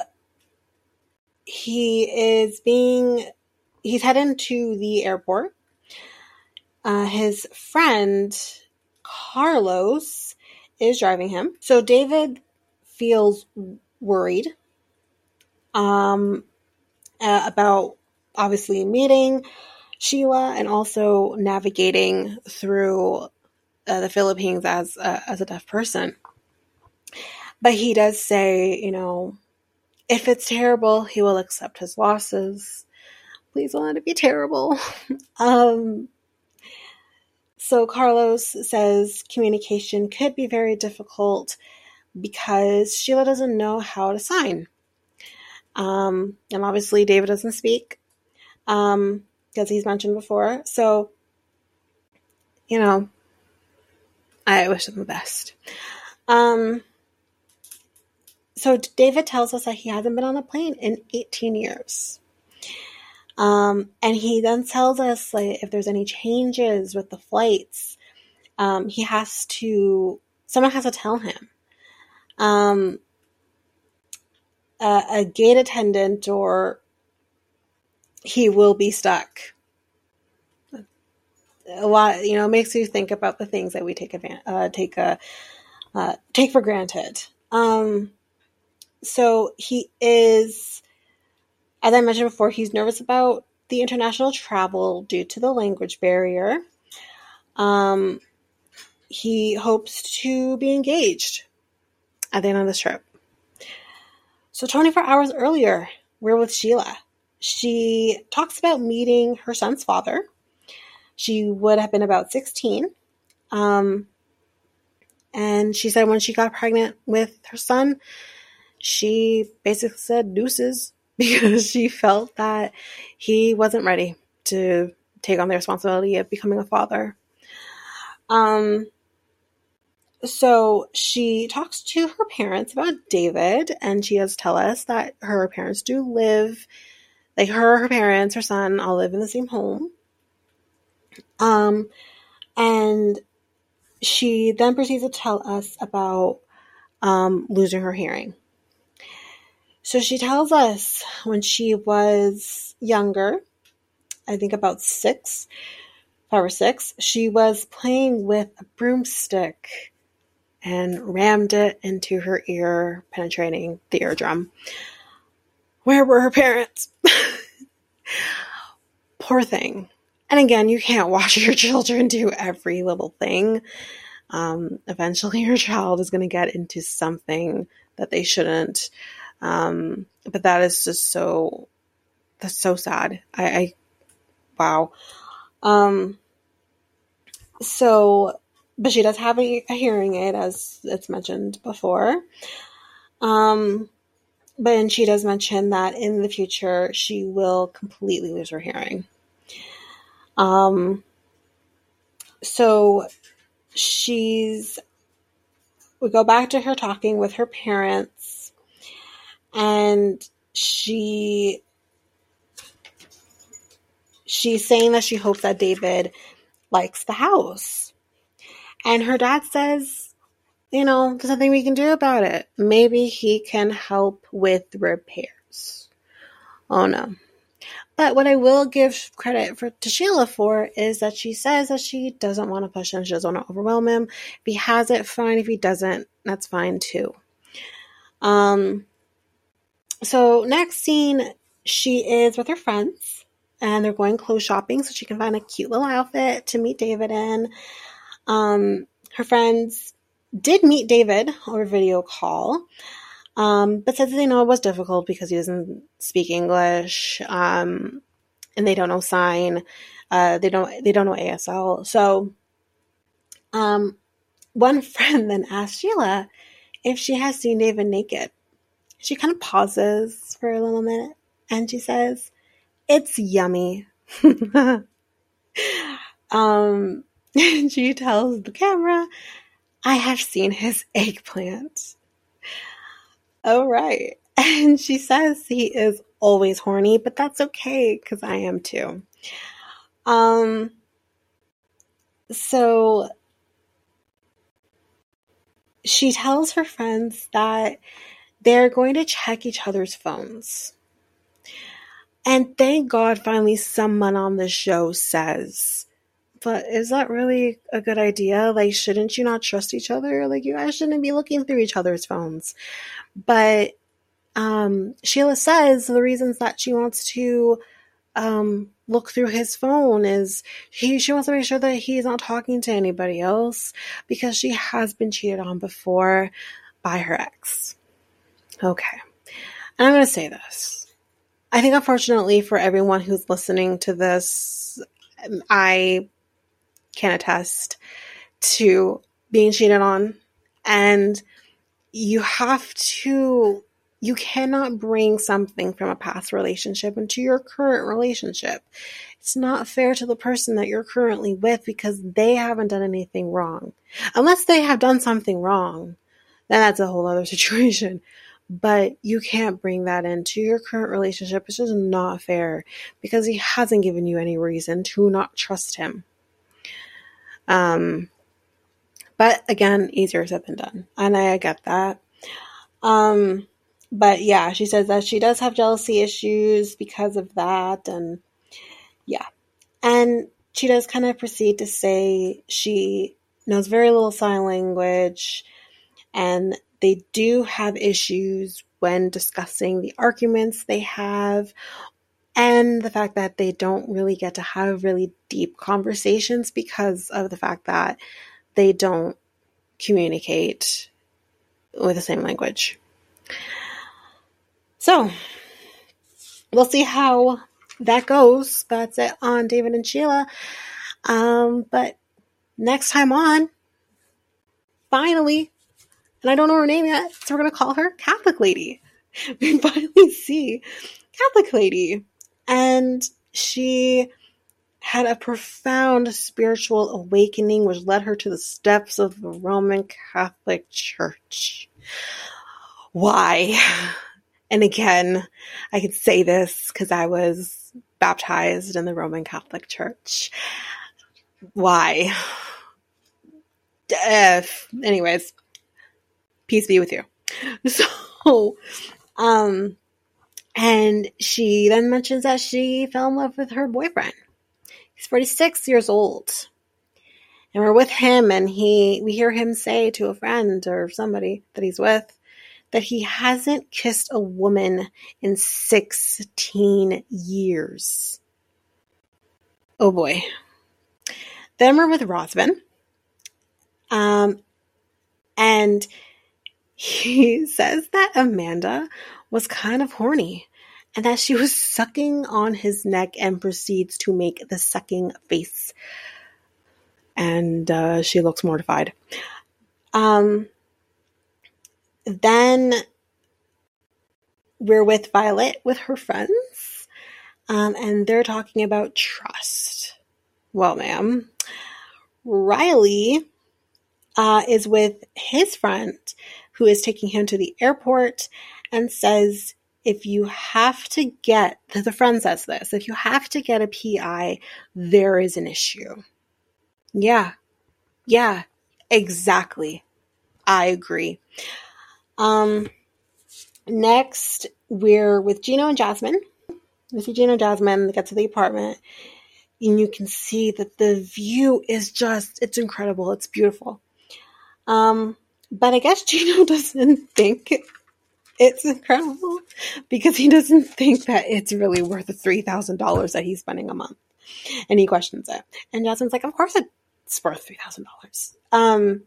he is he's heading to the airport. His friend, Carlos, is driving him. So David feels worried about obviously meeting Sheila and also navigating through the Philippines as a deaf person. But he does say, you know, if it's terrible, he will accept his losses. Please don't let it be terrible. So Carlos says communication could be very difficult because Sheila doesn't know how to sign. And obviously David doesn't speak, because he's mentioned before. So, you know, I wish him the best. So David tells us that he hasn't been on a plane in 18 years. And he then tells us, like, if there's any changes with the flights, someone has to tell him. A gate attendant, or he will be stuck. A lot, you know, makes you think about the things that we take for granted. So he is, as I mentioned before, he's nervous about the international travel due to the language barrier. He hopes to be engaged at the end of this trip. So 24 hours earlier, we're with Sheila. She talks about meeting her son's father. She would have been about 16. And she said when she got pregnant with her son, she basically said deuces, because she felt that he wasn't ready to take on the responsibility of becoming a father. So she talks to her parents about David, and she does tell us that her parents do live, like her parents, her son, all live in the same home. And she then proceeds to tell us about losing her hearing. So she tells us when she was younger, I think about 5 or 6, she was playing with a broomstick and rammed it into her ear, penetrating the eardrum. Where were her parents? Poor thing. And again, you can't watch your children do every little thing. Eventually your child is going to get into something that they shouldn't. But that is just that's so sad. Wow. But she does have a hearing aid, as it's mentioned before. But she does mention that in the future, she will completely lose her hearing. So we go back to her talking with her parents. And she's saying that she hopes that David likes the house. And her dad says, you know, there's nothing we can do about it. Maybe he can help with repairs. Oh, no. But what I will give credit to Sheila for is that she says that she doesn't want to push him. She doesn't want to overwhelm him. If he has it, fine. If he doesn't, that's fine, too. So next scene, she is with her friends, and they're going clothes shopping so she can find a cute little outfit to meet David in. Her friends did meet David over video call, but said that they know it was difficult because he doesn't speak English, and they don't know sign, they don't know ASL. So, one friend then asked Sheila if she has seen David naked. She kind of pauses for a little minute, and she says, "It's yummy." And she tells the camera, "I have seen his eggplant." All right. And she says he is always horny, but that's okay, because I am too. So she tells her friends that they're going to check each other's phones. And thank God finally someone on the show says, but is that really a good idea? Like, shouldn't you not trust each other? Like, you guys shouldn't be looking through each other's phones. But Sheila says the reasons that she wants to look through his phone is she wants to make sure that he's not talking to anybody else because she has been cheated on before by her ex. Okay. And I'm going to say this. I think unfortunately for everyone who's listening to this, I can attest to being cheated on. And you cannot bring something from a past relationship into your current relationship. It's not fair to the person that you're currently with because they haven't done anything wrong. Unless they have done something wrong, then that's a whole other situation. But you can't bring that into your current relationship. It's just not fair because he hasn't given you any reason to not trust him. But again, easier said than done. And I get that. But yeah, she says that she does have jealousy issues because of that. And yeah. And she does kind of proceed to say she knows very little sign language and they do have issues when discussing the arguments they have and the fact that they don't really get to have really deep conversations because of the fact that they don't communicate with the same language. So we'll see how that goes. That's it on David and Sheila. But next time on, finally, and I don't know her name yet, so we're going to call her Catholic Lady. We finally see Catholic Lady. And she had a profound spiritual awakening, which led her to the steps of the Roman Catholic Church. Why? And again, I could say this because I was baptized in the Roman Catholic Church. Why? Anyways. Peace be with you. So, and she then mentions that she fell in love with her boyfriend. He's 46 years old. And we're with him and we hear him say to a friend or somebody that he's with that he hasn't kissed a woman in 16 years. Oh boy. Then we're with Rosvin. And he says that Amanda was kind of horny and that she was sucking on his neck and proceeds to make the sucking face. And she looks mortified. Then we're with Violet with her friends. And they're talking about trust. Well, ma'am, Riley is with his friend who is taking him to the airport and says, if you have to get a PI, there is an issue. Yeah, exactly. I agree. Next, we're with Gino and Jasmine. We see Gino and Jasmine, they get to the apartment and you can see that the view is it's incredible. It's beautiful. But I guess Gino doesn't think it's incredible because he doesn't think that it's really worth the $3,000 that he's spending a month. And he questions it. And Jasmine's like, of course it's worth $3,000.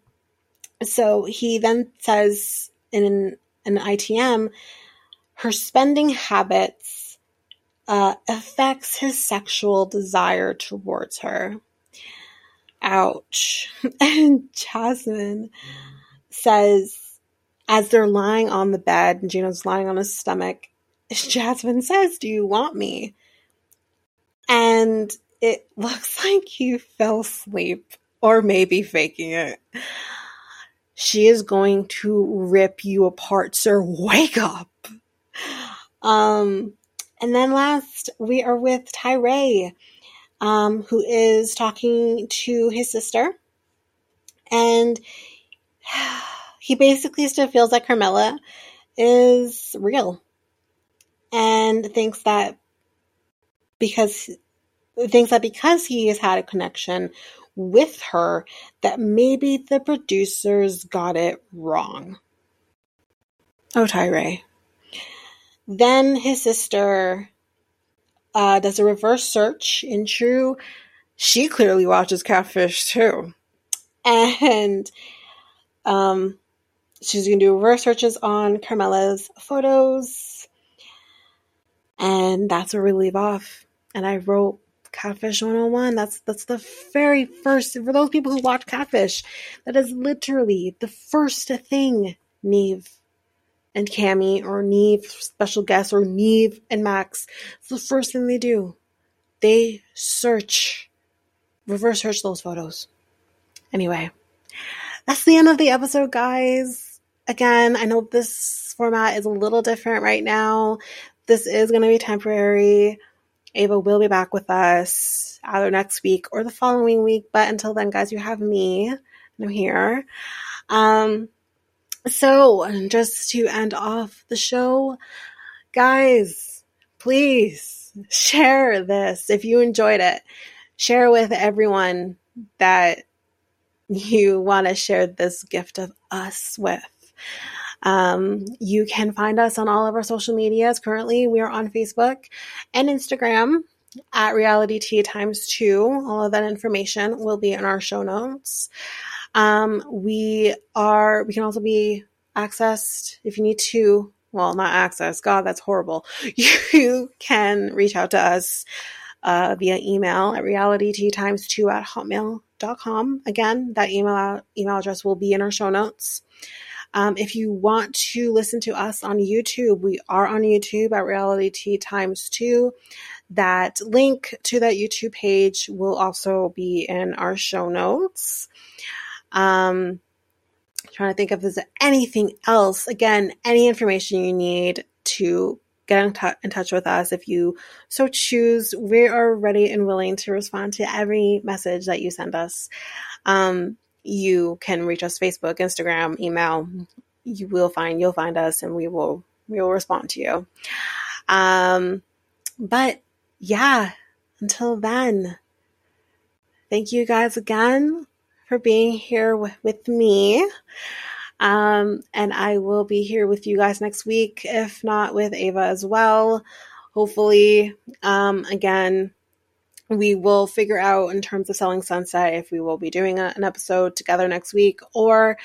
So he then says in an ITM, her spending habits affects his sexual desire towards her. Ouch. And Jasmine says, as they're lying on the bed and Gino's lying on his stomach, Jasmine says, do you want me? And it looks like he fell asleep or maybe faking it. She is going to rip you apart, sir. Wake up. And then last, we are with Tyray, who is talking to his sister. And He basically still feels like Carmella is real and thinks that because he has had a connection with her, that maybe the producers got it wrong. Oh, Tyray. Then his sister does a reverse search. In true, she clearly watches Catfish too. And she's going to do reverse searches on Carmella's photos. And that's where we leave off. And I wrote Catfish 101. That's the very first. For those people who watch Catfish, that is literally the first thing Neve and Cammy, or Neve special guest, or Neve and Max. It's the first thing they do. They search, reverse search those photos. Anyway, that's the end of the episode, guys. Again, I know this format is a little different right now. This is going to be temporary. Ava will be back with us either next week or the following week. But until then, guys, you have me. I'm here. So, just to end off the show, guys, please share this. If you enjoyed it, share with everyone that you want to share this gift of us with. You can find us on all of our social medias. Currently, we are on Facebook and Instagram at realityt2. All of that information will be in our show notes. We can also be accessed if you need to. Well, not access. God, that's horrible. You can reach out to us via email at realityt2@hotmail.com. Again, that email address will be in our show notes. If you want to listen to us on YouTube, we are on YouTube at realityt2. That link to that YouTube page will also be in our show notes. Trying to think if there's anything else. Again, any information you need to get in touch with us if you so choose. We are ready and willing to respond to every message that you send us. You can reach us Facebook, Instagram, email. You'll find us, and we will respond to you. But yeah, until then, thank you guys again for being here with me. And I will be here with you guys next week, if not with Ava as well. Hopefully, again, we will figure out in terms of Selling Sunset if we will be doing an episode together next week, or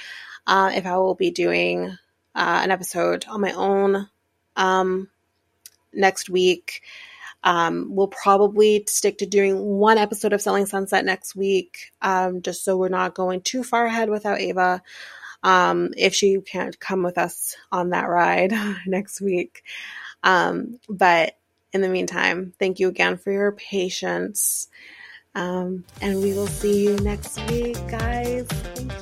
if I will be doing an episode on my own next week. We'll probably stick to doing one episode of Selling Sunset next week, just so we're not going too far ahead without Ava, if she can't come with us on that ride next week. But in the meantime, thank you again for your patience, and we will see you next week, guys. Thank you.